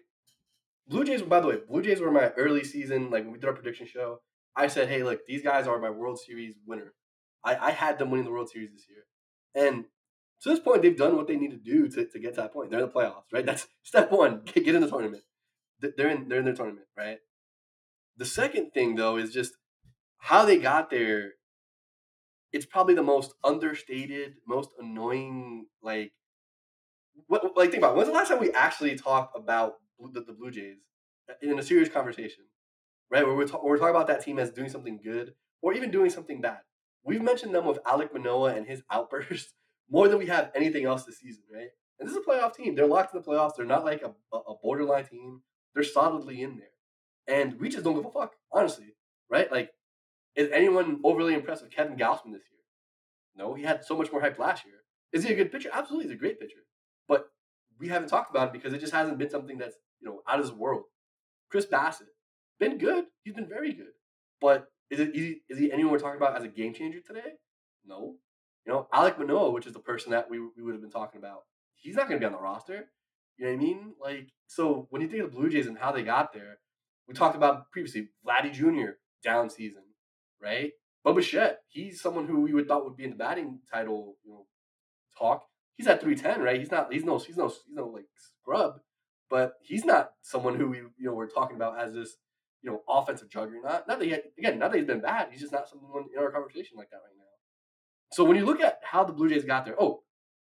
Blue Jays, by the way, Blue Jays were my early season. Like, when we did our prediction show, I said, hey, look, these guys are my World Series winner. I, I had them winning the World Series this year. And to this point, they've done what they need to do to, to get to that point. They're in the playoffs, right? That's step one. Get, get in the tournament. They're in, they're in their tournament, right? The second thing, though, is just how they got there. It's probably the most understated, most annoying, like, what, like think about it. When's the last time we actually talked about the, the Blue Jays in a serious conversation, right? Where we're, ta- we're talking about that team as doing something good or even doing something bad. We've mentioned them with Alek Manoah and his outbursts more than we have anything else this season, right? And this is a playoff team. They're locked in the playoffs. They're not like a, a borderline team. They're solidly in there. And we just don't give a fuck, honestly, right? Like, is anyone overly impressed with Kevin Gausman this year? No, he had so much more hype last year. Is he a good pitcher? Absolutely, he's a great pitcher. But we haven't talked about it because it just hasn't been something that's, you know, out of this world. Chris Bassett, been good. He's been very good. But is it easy, is he anyone we're talking about as a game changer today? No. You know, Alek Manoah, which is the person that we we would have been talking about, he's not going to be on the roster. You know what I mean? Like, so when you think of the Blue Jays and how they got there, we talked about previously, Vladdy Junior, down season. Right? Bubba Shett, he's someone who we would thought would be in the batting title, you know, talk. He's at three ten, right? He's not he's no he's no he's no like scrub, but he's not someone who we, you know, we're talking about as this, you know, offensive juggernaut. Not that he had, again, not that he's been bad. He's just not someone in our conversation like that right now. So when you look at how the Blue Jays got there, oh,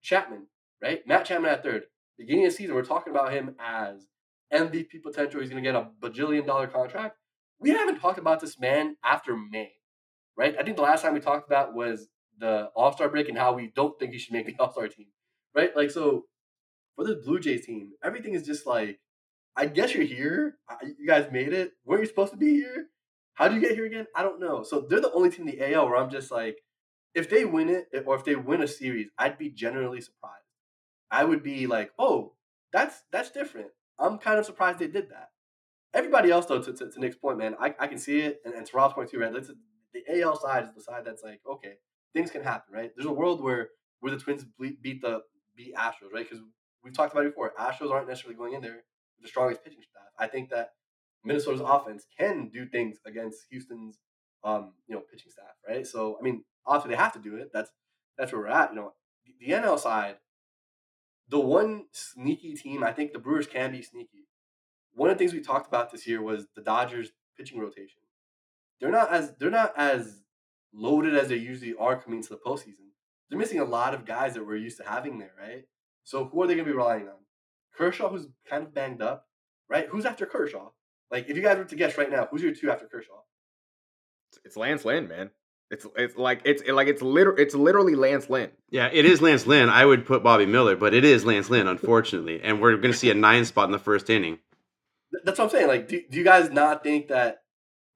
Chapman, right? Matt Chapman at third. Beginning of the season, we're talking about him as M V P potential. He's going to get a bajillion dollar contract. We haven't talked about this man after May, right? I think the last time we talked about was the All-Star break and how we don't think he should make the All-Star team, right? Like, so for this Blue Jays team, everything is just like, I guess you're here. You guys made it. Weren't you supposed to be here? How do you get here again? I don't know. So they're the only team in the A L where I'm just like, if they win it or if they win a series, I'd be generally surprised. I would be like, oh, that's that's different. I'm kind of surprised they did that. Everybody else, though, to, to, to Nick's point, man, I, I can see it. And, and to Rob's point, too, right? Like, the A L side is the side that's like, okay, things can happen, right? There's a world where, where the Twins beat the beat Astros, right? Because we've talked about it before. Astros aren't necessarily going in there the strongest pitching staff. I think that Minnesota's offense can do things against Houston's, um, you know, pitching staff, right? So, I mean, obviously they have to do it. That's that's where we're at. You know, the, the N L side, the one sneaky team, I think the Brewers can be sneaky. One of the things we talked about this year was the Dodgers' pitching rotation. They're not as they're not as loaded as they usually are coming into the postseason. They're missing a lot of guys that we're used to having there, right? So who are they going to be relying on? Kershaw, who's kind of banged up, right? Who's after Kershaw? Like, if you guys were to guess right now, who's your two after Kershaw? It's Lance Lynn, man. It's it's like it's like it's liter- it's literally Lance Lynn. Yeah, it is Lance Lynn. I would put Bobby Miller, but it is Lance Lynn, unfortunately. And we're going to see a nine spot in the first inning. That's what I'm saying. Like, do, do you guys not think that?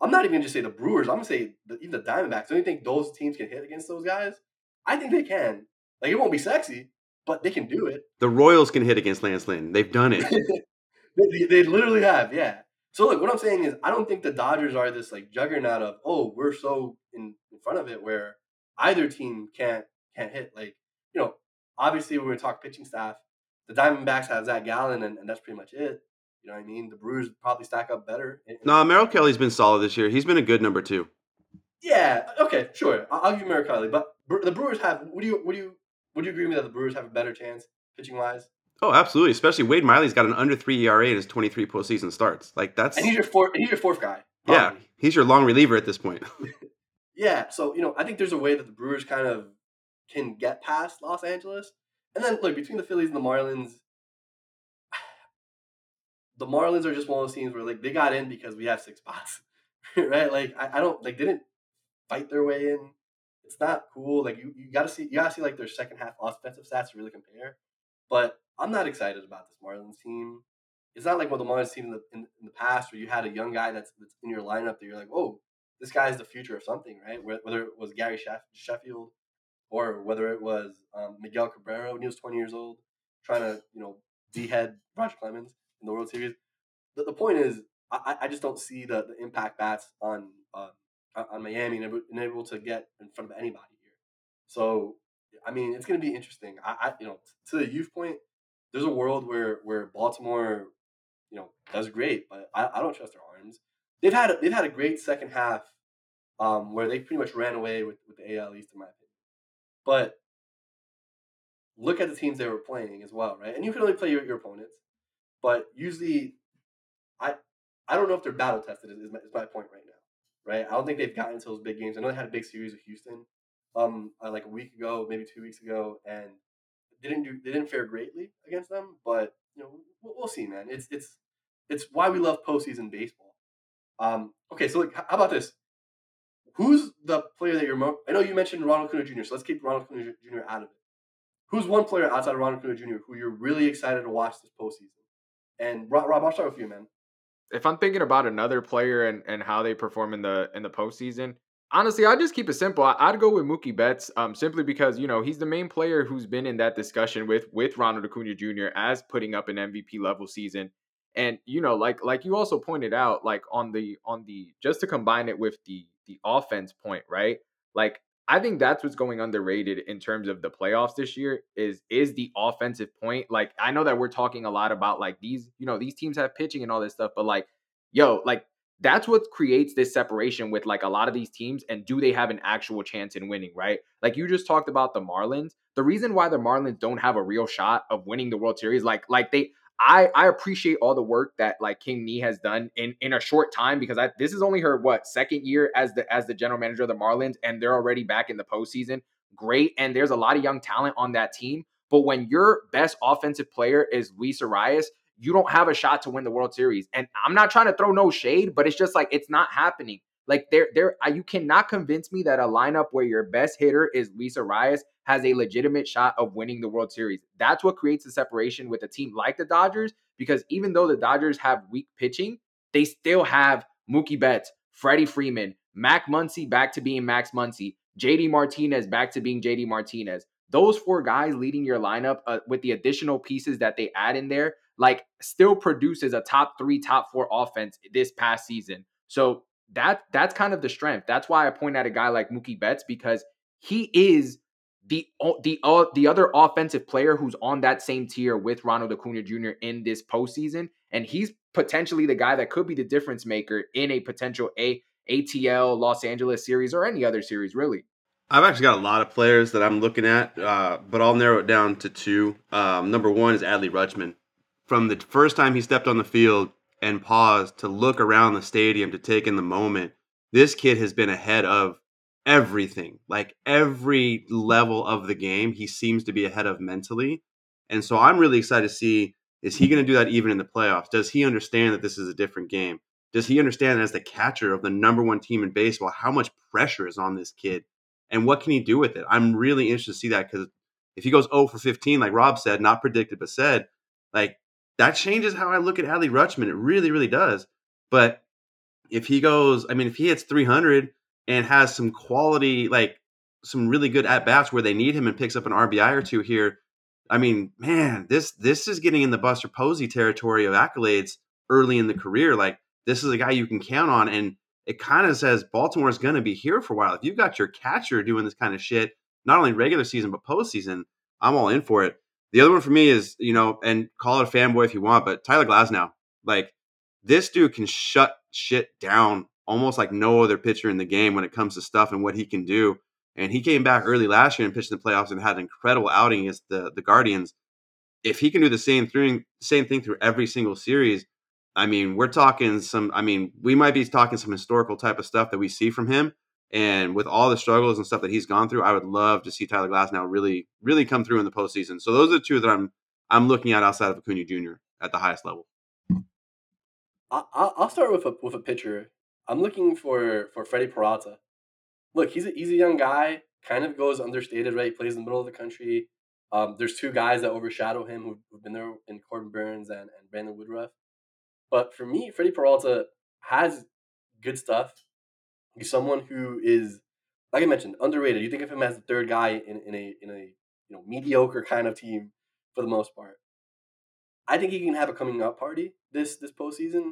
I'm not even going to just say the Brewers. I'm going to say the, even the Diamondbacks. Don't you think those teams can hit against those guys? I think they can. Like, it won't be sexy, but they can do it. The Royals can hit against Lance Lynn. They've done it. they, they literally have, yeah. So, look, what I'm saying is I don't think the Dodgers are this, like, juggernaut of, oh, we're so in, in front of it where either team can't can't hit. Like, you know, obviously when we talk pitching staff, the Diamondbacks have Zach Gallen, and, and that's pretty much it. You know what I mean? The Brewers probably stack up better. No, nah, Merrill Kelly's been solid this year. He's been a good number two. Yeah, okay, sure. I'll, I'll give you Merrill Kelly. But the Brewers have – what do you what do you – would you agree with me that the Brewers have a better chance pitching-wise? Oh, absolutely. Especially Wade Miley's got an under three E R A in his twenty-three postseason starts. Like, that's... And he's your fourth, he's your fourth guy. Probably. Yeah, he's your long reliever at this point. Yeah, so, you know, I think there's a way that the Brewers kind of can get past Los Angeles. And then, look, between the Phillies and the Marlins, the Marlins are just one of those teams where, like, they got in because we have six spots, right? Like, I, I don't... Like, they didn't fight their way in. It's not cool. Like you, you gotta see, you gotta see like their second half offensive stats to really compare. But I'm not excited about this Marlins team. It's not like what the Marlins team in the in, in the past where you had a young guy that's that's in your lineup that you're like, oh, this guy is the future of something, right? Whether it was Gary Sheffield or whether it was um, Miguel Cabrera when he was twenty years old, trying to you know de-head Roger Clemens in the World Series. The, the point is, I, I just don't see the, the impact bats on. Uh, on Miami and able to get in front of anybody here. So, I mean, it's going to be interesting. I, I, you know, to the youth point, there's a world where, where Baltimore, you know, does great, but I, I don't trust their arms. They've had, a, they've had a great second half um, where they pretty much ran away with, with the A L East in my opinion. But look at the teams they were playing as well, right? And you can only play your, your opponents, but usually I, I don't know if they're battle tested is my, is my point right now. Right, I don't think they've gotten to those big games. I know they had a big series with Houston, um, uh, like a week ago, maybe two weeks ago, and they didn't do they didn't fare greatly against them. But you know, we'll, we'll see, man. It's it's it's why we love postseason baseball. Um, okay, so like, how about this? Who's the player that you're most? I know you mentioned Ronald Acuna Junior So let's keep Ronald Acuna Junior out of it. Who's one player outside of Ronald Acuna Junior who you're really excited to watch this postseason? And Rob, Rob I'll start with you, man. If I'm thinking about another player and, and how they perform in the in the postseason, honestly, I'd just keep it simple. I'd go with Mookie Betts um, simply because, you know, he's the main player who's been in that discussion with with Ronald Acuna Junior as putting up an M V P level season. And, you know, like like you also pointed out, like on the on the just to combine it with the the offense point, right? Like, I think that's what's going underrated in terms of the playoffs this year is, is the offensive point. Like, I know that we're talking a lot about like these, you know, these teams have pitching and all this stuff, but like, yo, like that's what creates this separation with like a lot of these teams. And do they have an actual chance in winning, right? Like you just talked about the Marlins. The reason why the Marlins don't have a real shot of winning the World Series, like, like they, I, I appreciate all the work that like King Nee has done in, in a short time, because I, this is only her what second year as the as the general manager of the Marlins, and they're already back in the postseason. Great, and there's a lot of young talent on that team. But when your best offensive player is Luis Arias, you don't have a shot to win the World Series. And I'm not trying to throw no shade, but it's just like it's not happening. Like there, there, you cannot convince me that a lineup where your best hitter is Luis Arias has a legitimate shot of winning the World Series. That's what creates the separation with a team like the Dodgers, because even though the Dodgers have weak pitching, they still have Mookie Betts, Freddie Freeman, Mac Muncy back to being Max Muncy, J D Martinez back to being J D Martinez. Those four guys leading your lineup uh, with the additional pieces that they add in there, like still produces a top three, top four offense this past season. So that that's kind of the strength. That's why I point at a guy like Mookie Betts, because he is the the uh, the other offensive player who's on that same tier with Ronald Acuna Junior in this postseason, and he's potentially the guy that could be the difference maker in a potential a ATL Los Angeles series or any other series, really. I've actually got a lot of players that I'm looking at, uh, but I'll narrow it down to two. Um, number one is Adley Rutschman. From the first time he stepped on the field and paused to look around the stadium to take in the moment, this kid has been ahead of everything. Like every level of the game, he seems to be ahead of mentally. And so I'm really excited to see, is he going to do that even in the playoffs? Does he understand that this is a different game? Does he understand that as the catcher of the number one team in baseball, how much pressure is on this kid? And what can he do with it? I'm really interested to see that, because if he goes oh for fifteen, like Rob said, not predicted but said, like that changes how I look at Adley Rutschman. It really, really does. But if he goes, I mean, if he hits three hundred and has some quality, like some really good at-bats where they need him and picks up an R B I or two here, I mean, man, this this is getting in the Buster Posey territory of accolades early in the career. Like this is a guy you can count on, and it kind of says Baltimore's going to be here for a while. If you've got your catcher doing this kind of shit, not only regular season, but postseason, I'm all in for it. The other one for me is, you know, and call it a fanboy if you want, but Tyler Glasnow. Like, this dude can shut shit down almost like no other pitcher in the game when it comes to stuff and what he can do. And he came back early last year and pitched in the playoffs and had an incredible outing against the, the Guardians. If he can do the same, through, same thing through every single series, I mean, we're talking some, I mean, we might be talking some historical type of stuff that we see from him. And with all the struggles and stuff that he's gone through, I would love to see Tyler Glasnow really, really come through in the postseason. So those are two that I'm I'm looking at outside of Acuna Junior at the highest level. I'll start with a with a pitcher. I'm looking for for Freddie Peralta. Look, he's a, he's a young guy, kind of goes understated, right? He plays in the middle of the country. Um, there's two guys that overshadow him who've been there in Corbin Burns and, and Brandon Woodruff. But for me, Freddie Peralta has good stuff. He's someone who is, like I mentioned, underrated. You think of him as the third guy in, in a in a you know mediocre kind of team for the most part. I think he can have a coming up party this this postseason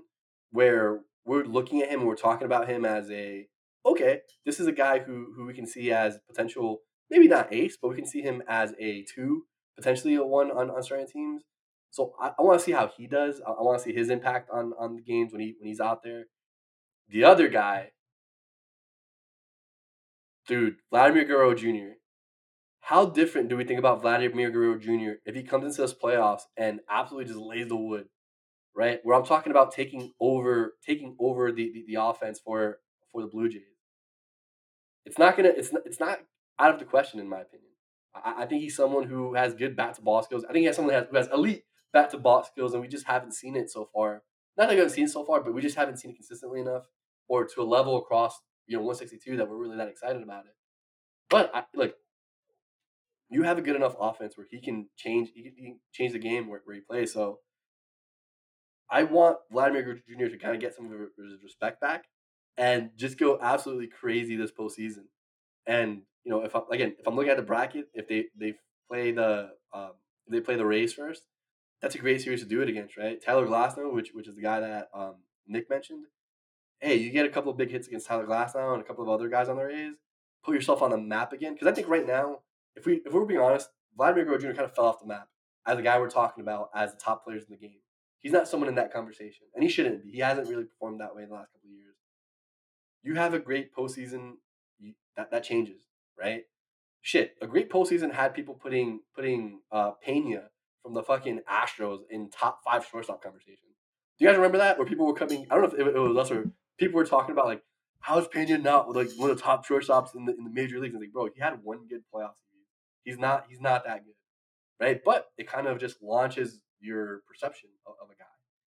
where we're looking at him and we're talking about him as a okay, this is a guy who who we can see as potential, maybe not ace, but we can see him as a two, potentially a one on, on certain teams. So I, I want to see how he does. I, I want to see his impact on, on the games when he when he's out there. The other guy, dude, Vladimir Guerrero Junior How different do we think about Vladimir Guerrero Junior if he comes into this playoffs and absolutely just lays the wood, right? Where I'm talking about taking over taking over the, the, the offense for for the Blue Jays. It's not gonna. It's not, it's not out of the question in my opinion. I, I think he's someone who has good bat to ball skills. I think he has someone who has, who has elite back to box skills, and we just haven't seen it so far. Not that we haven't seen it so far, but we just haven't seen it consistently enough, or to a level across you know one sixty-two that we're really not excited about it. But I, look, you have a good enough offense where he can change, he can change the game where, where he plays. So I want Vladimir Junior to kind of get some of his respect back and just go absolutely crazy this postseason. And you know, if I'm, again, if I'm looking at the bracket, if they they play the um, they play the Rays first. That's a great series to do it against, right? Tyler Glasnow, which which is the guy that um, Nick mentioned. Hey, you get a couple of big hits against Tyler Glasnow and a couple of other guys on the Rays. Put yourself on the map again, because I think right now, if we if we're being honest, Vladimir Guerrero Junior kind of fell off the map as the guy we're talking about as the top players in the game. He's not someone in that conversation, and he shouldn't be. He hasn't really performed that way in the last couple of years. You have a great postseason, you, that that changes, right? Shit, a great postseason had people putting putting uh, Pena, from the fucking Astros in top five shortstop conversation. Do you guys remember that? Where people were coming, I don't know if it, it was us or people were talking about, like, how's Pena not like one of the top shortstops in the in the major leagues? And like, bro, he had one good playoff season. He's not he's not that good, right? But it kind of just launches your perception of, of a guy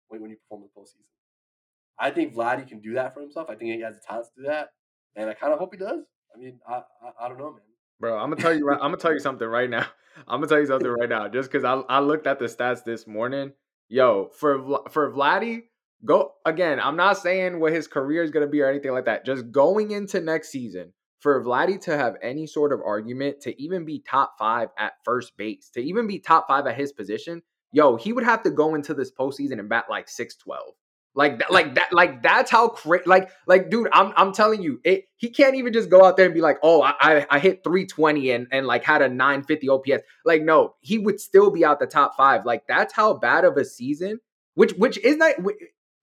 when, when you perform in the postseason. I think Vladdy can do that for himself. I think he has the talent to do that, and I kind of hope he does. I mean, I I, I don't know, man. Bro, I'm gonna tell you. I'm gonna tell you something right now. I'm gonna tell you something right now. Just because I I looked at the stats this morning, yo, for for Vladdy, go again. I'm not saying what his career is gonna be or anything like that. Just going into next season, for Vladdy to have any sort of argument to even be top five at first base, to even be top five at his position, yo, he would have to go into this postseason and bat like six twelve. Like that, like that, like that's how crazy. Like, like, dude, I'm, I'm telling you, it. He can't even just go out there and be like, oh, I, I, I hit three twenty and, and like had a nine fifty O P S. Like, no, he would still be out the top five. Like, that's how bad of a season. Which, which is not.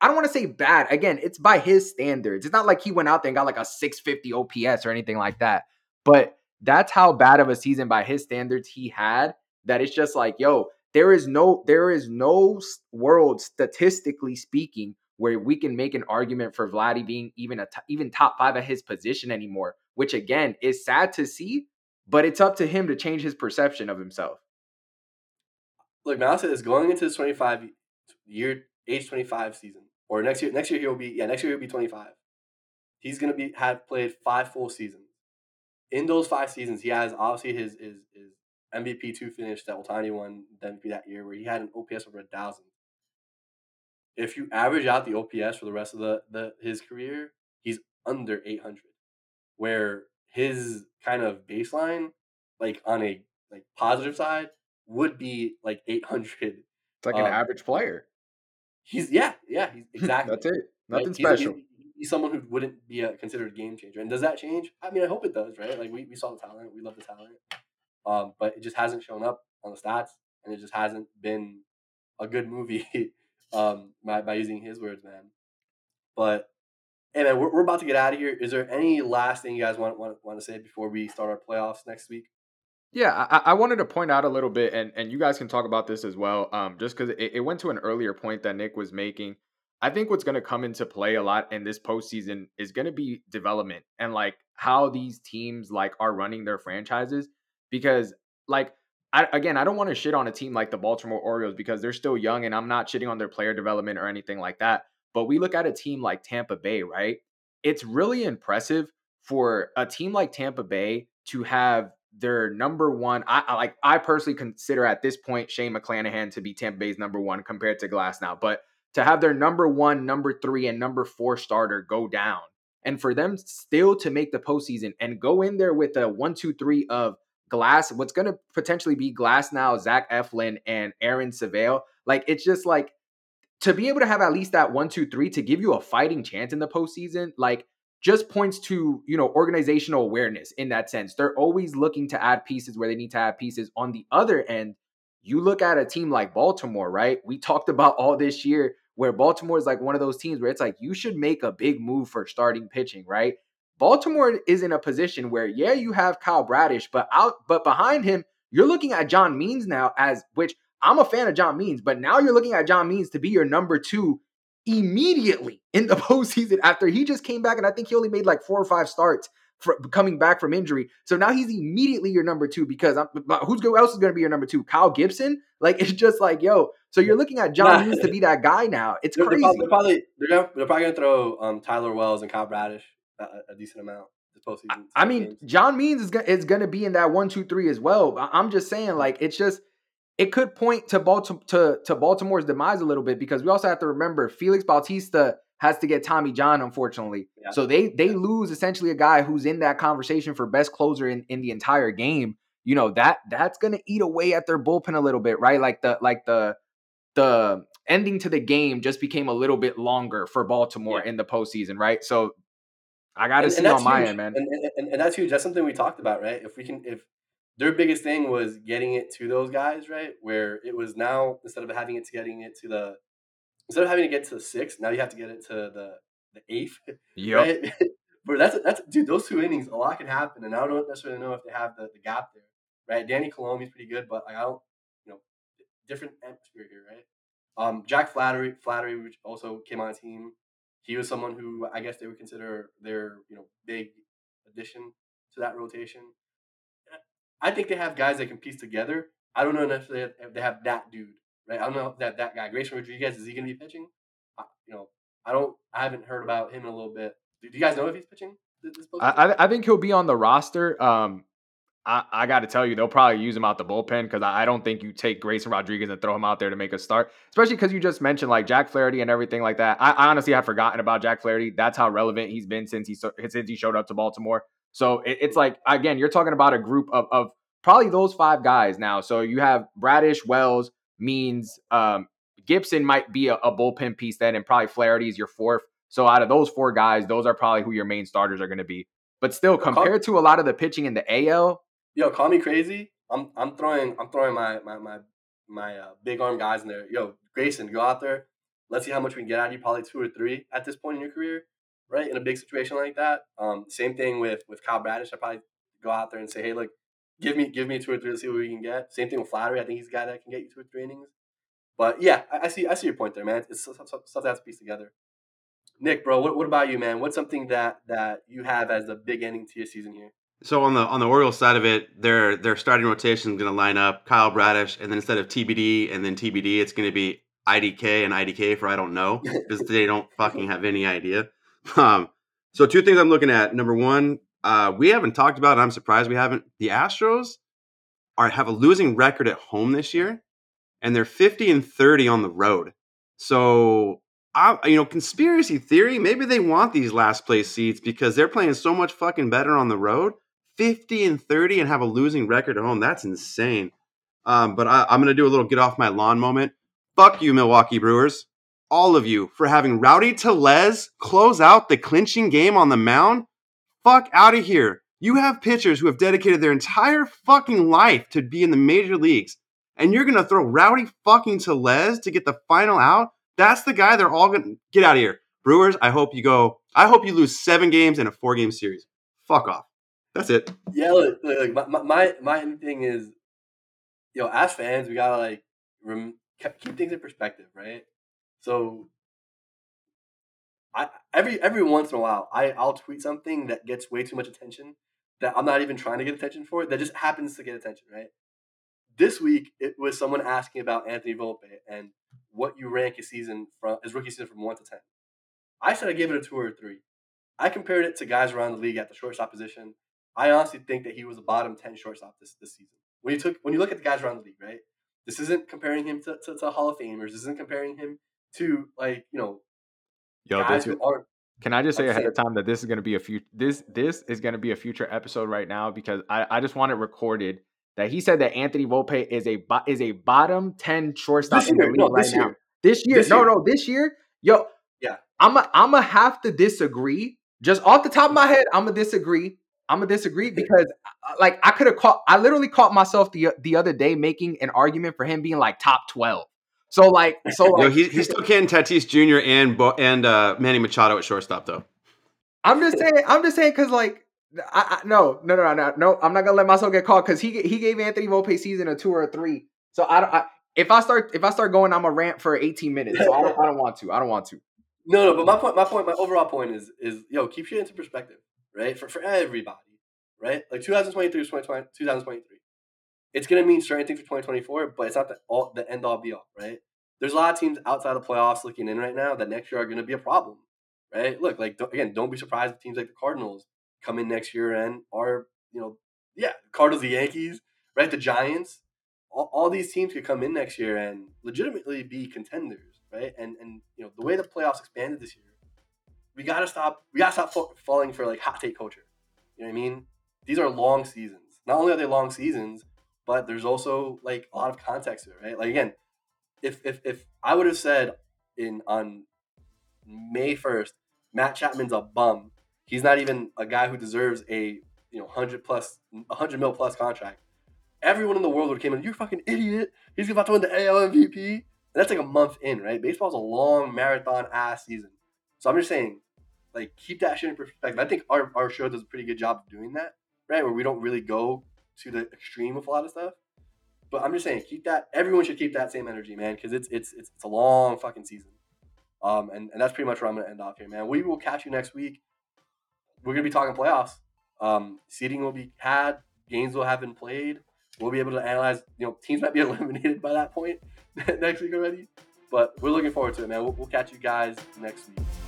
I don't want to say bad. Again, it's by his standards. It's not like he went out there and got like a six fifty O P S or anything like that. But that's how bad of a season by his standards he had. That it's just like, yo, there is no, there is no world statistically speaking where we can make an argument for Vladdy being even a t- even top five at his position anymore, which again is sad to see, but it's up to him to change his perception of himself. Look, man, I'll say this: going into his twenty-five year, age twenty-five season, or next year, next year he'll be yeah, next year he'll be twenty-five. He's gonna be have played five full seasons. In those five seasons, he has obviously his his his M V P two finish that Ohtani won the M V P that year, where he had an O P S over a thousand. If you average out the O P S for the rest of the, the his career, he's under eight hundred, where his kind of baseline, like on a like positive side, would be like eight hundred. It's like um, an average player. He's yeah, yeah, he's exactly. That's it. Nothing like, special. He's, he's, he's someone who wouldn't be a, considered a game changer. And does that change? I mean, I hope it does, right? Like we, we saw the talent, we love the talent, um, but it just hasn't shown up on the stats, and it just hasn't been a good movie. Um, by, by using his words, man. But, hey, man, we're, we're about to get out of here. Is there any last thing you guys want want, want to say before we start our playoffs next week? Yeah, I, I wanted to point out a little bit, and, and you guys can talk about this as well, um, just because it, it went to an earlier point that Nick was making. I think what's going to come into play a lot in this postseason is going to be development and, like, how these teams, like, are running their franchises. Because, like, I, again, I don't want to shit on a team like the Baltimore Orioles because they're still young and I'm not shitting on their player development or anything like that. But we look at a team like Tampa Bay, right? It's really impressive for a team like Tampa Bay to have their number one. I, I like. I personally consider at this point Shane McClanahan to be Tampa Bay's number one compared to Glasnow. But to have their number one, number three, and number four starter go down and for them still to make the postseason and go in there with a one, two, three of Glass, what's going to potentially be Glasnow, Zach Eflin, and Aaron Savale. Like, it's just like to be able to have at least that one, two, three to give you a fighting chance in the postseason, like just points to, you know, organizational awareness in that sense. They're always looking to add pieces where they need to add pieces. On the other end, you look at a team like Baltimore, right? We talked about all this year where Baltimore is like one of those teams where it's like you should make a big move for starting pitching, right? Baltimore is in a position where, yeah, you have Kyle Bradish, but out, but behind him, you're looking at John Means now as, which I'm a fan of John Means, but now you're looking at John Means to be your number two immediately in the postseason after he just came back. And I think he only made like four or five starts for coming back from injury. So now he's immediately your number two because I'm, who's who else is going to be your number two? Kyle Gibson? Like, it's just like, yo, so you're looking at John nah. Means to be that guy now. It's they're, crazy. They're probably, they're probably going to throw um, Tyler Wells and Kyle Bradish A, a decent amount this postseason. I mean, games. John Means is go- is going to be in that one, two, three as well. I'm just saying, like, it's just it could point to, Balti- to to Baltimore's demise a little bit because we also have to remember Felix Bautista has to get Tommy John, unfortunately. Yeah. So they they yeah. lose essentially a guy who's in that conversation for best closer in, in the entire game. You know that that's going to eat away at their bullpen a little bit, right? Like the like the the ending to the game just became a little bit longer for Baltimore yeah. in the postseason, right? So. I got to see on my end, man. And, and, and that's huge. That's something we talked about, right? If we can, if their biggest thing was getting it to those guys, right? Where it was now, instead of having it to getting it to the, instead of having to get to the sixth, now you have to get it to the, the eighth. Yeah. Right? But that's, that's, dude, those two innings, a lot can happen. And I don't necessarily know if they have the, the gap there, right? Danny Colombi's pretty good, but I don't, you know, different atmosphere here, right? Um, Jack Flaherty, Flaherty, which also came on the team. He was someone who I guess they would consider their, you know, big addition to that rotation. I think they have guys that can piece together. I don't know necessarily if they have that dude, right? I don't know that that guy, Grayson Rodriguez, is he going to be pitching? I, you know, I don't. I haven't heard about him in a little bit. Do, do you guys know if he's pitching? This I, I think he'll be on the roster. Um, I, I got to tell you, they'll probably use him out the bullpen because I, I don't think you take Grayson Rodriguez and throw him out there to make a start, especially because you just mentioned like Jack Flaherty and everything like that. I, I honestly had forgotten about Jack Flaherty. That's how relevant he's been since he since he showed up to Baltimore. So it, it's like, again, you're talking about a group of, of probably those five guys now. So you have Bradish, Wells, Means, um, Gibson might be a, a bullpen piece then, and probably Flaherty is your fourth. So out of those four guys, those are probably who your main starters are going to be. But still, compared to a lot of the pitching in the A L, yo, call me crazy. I'm I'm throwing I'm throwing my my my, my uh, big arm guys in there. Yo, Grayson, go out there. Let's see how much we can get out of you. Probably two or three at this point in your career, right? In a big situation like that. Um, same thing with with Kyle Bradish. I probably go out there and say, hey, look, give me give me two or three to see what we can get. Same thing with Flaherty. I think he's a guy that can get you two or three innings. But yeah, I, I see I see your point there, man. It's stuff, stuff, stuff that's pieced together. Nick, bro, what, what about you, man? What's something that, that you have as the big ending to your season here? So on the on the Orioles side of it, their their starting rotation is going to line up Kyle Bradish, and then instead of T B D and then T B D, it's going to be I D K and I D K for I don't know, because they don't fucking have any idea. Um, so two things I'm looking at. Number one, uh, we haven't talked about, and I'm surprised we haven't, the Astros are have a losing record at home this year, and they're fifty and thirty on the road. So... I, you know, conspiracy theory, maybe they want these last place seats because they're playing so much fucking better on the road. fifty and thirty and have a losing record at home. That's insane. Um, but I, I'm going to do a little get off my lawn moment. Fuck you, Milwaukee Brewers. All of you for having Rowdy Tellez close out the clinching game on the mound. Fuck out of here. You have pitchers who have dedicated their entire fucking life to be in the major leagues. And you're going to throw Rowdy fucking Tellez to get the final out? That's the guy they're all going to get out of here. Brewers, I hope you go. I hope you lose seven games in a four-game series. Fuck off. That's it. Yeah, look, look, look, my, my my thing is, you know, as fans, we got to, like, rem- keep things in perspective, right? So I every every once in a while, I, I'll tweet something that gets way too much attention that I'm not even trying to get attention for, that just happens to get attention, right? This week, it was someone asking about Anthony Volpe and what you rank his season from his rookie season from one to ten. I said I gave it a two or a three. I compared it to guys around the league at the shortstop position. I honestly think that he was a bottom ten shortstop this, this season. When you took when you look at the guys around the league, right? This isn't comparing him to, to, to Hall of Famers. This isn't comparing him to, like, you know, Yo, guys who aren't. Can I just say ahead of time that this is gonna be a future this this is gonna be a future episode right now because I, I just want it recorded. That he said that Anthony Volpe is a bo- is a bottom ten shortstop in the league right now. This year, no, no, this year, yo, yeah, I'm a, I'm gonna have to disagree. Just off the top of my head, I'm gonna disagree. I'm gonna disagree because, like, I could have caught. I literally caught myself the the other day making an argument for him being like top twelve. So like, so like, yo, he, he's still Ken Tatis Junior and and uh, Manny Machado at shortstop though. I'm just saying. I'm just saying because like. I, I, no, no, no, no, no. I'm not gonna let myself get caught because he he gave Anthony Volpe season a two or a three. So I don't. I, if I start if I start going, I'm a rant for eighteen minutes. So I don't, I don't want to. I don't want to. No, no. But my point, my point, my overall point is is yo keep shit into perspective, right? For for everybody, right? Like twenty twenty-three, twenty twenty-three. It's gonna mean certain things for twenty twenty-four, but it's not the all the end all be all, right? There's a lot of teams outside of playoffs looking in right now that next year are gonna be a problem, right? Look, like don't, again, don't be surprised if teams like the Cardinals come in next year and are, you know, yeah, Cardinals, the Yankees, right, the Giants, all, all these teams could come in next year and legitimately be contenders, right? And and you know the way the playoffs expanded this year, we gotta stop, we gotta stop f- falling for like hot take culture. You know what I mean? These are long seasons. Not only are they long seasons, but there's also like a lot of context to it, right? Like again, if if if I would have said in on May first, Matt Chapman's a bum. He's not even a guy who deserves a you know hundred plus hundred mil plus contract. Everyone in the world would have came in. You're a fucking idiot. He's about to win the A L M V P. And that's like a month in, right? Baseball's a long marathon ass season. So I'm just saying, like, keep that shit in perspective. I think our, our show does a pretty good job of doing that, right? Where we don't really go to the extreme with a lot of stuff. But I'm just saying, keep that. Everyone should keep that same energy, man, because it's, it's it's it's a long fucking season. Um, and, and that's pretty much where I'm going to end off here, man. We will catch you next week. We're going to be talking playoffs. Um, seeding will be had. Games will have been played. We'll be able to analyze. You know, teams might be eliminated by that point next week already. But we're looking forward to it, man. We'll, we'll catch you guys next week.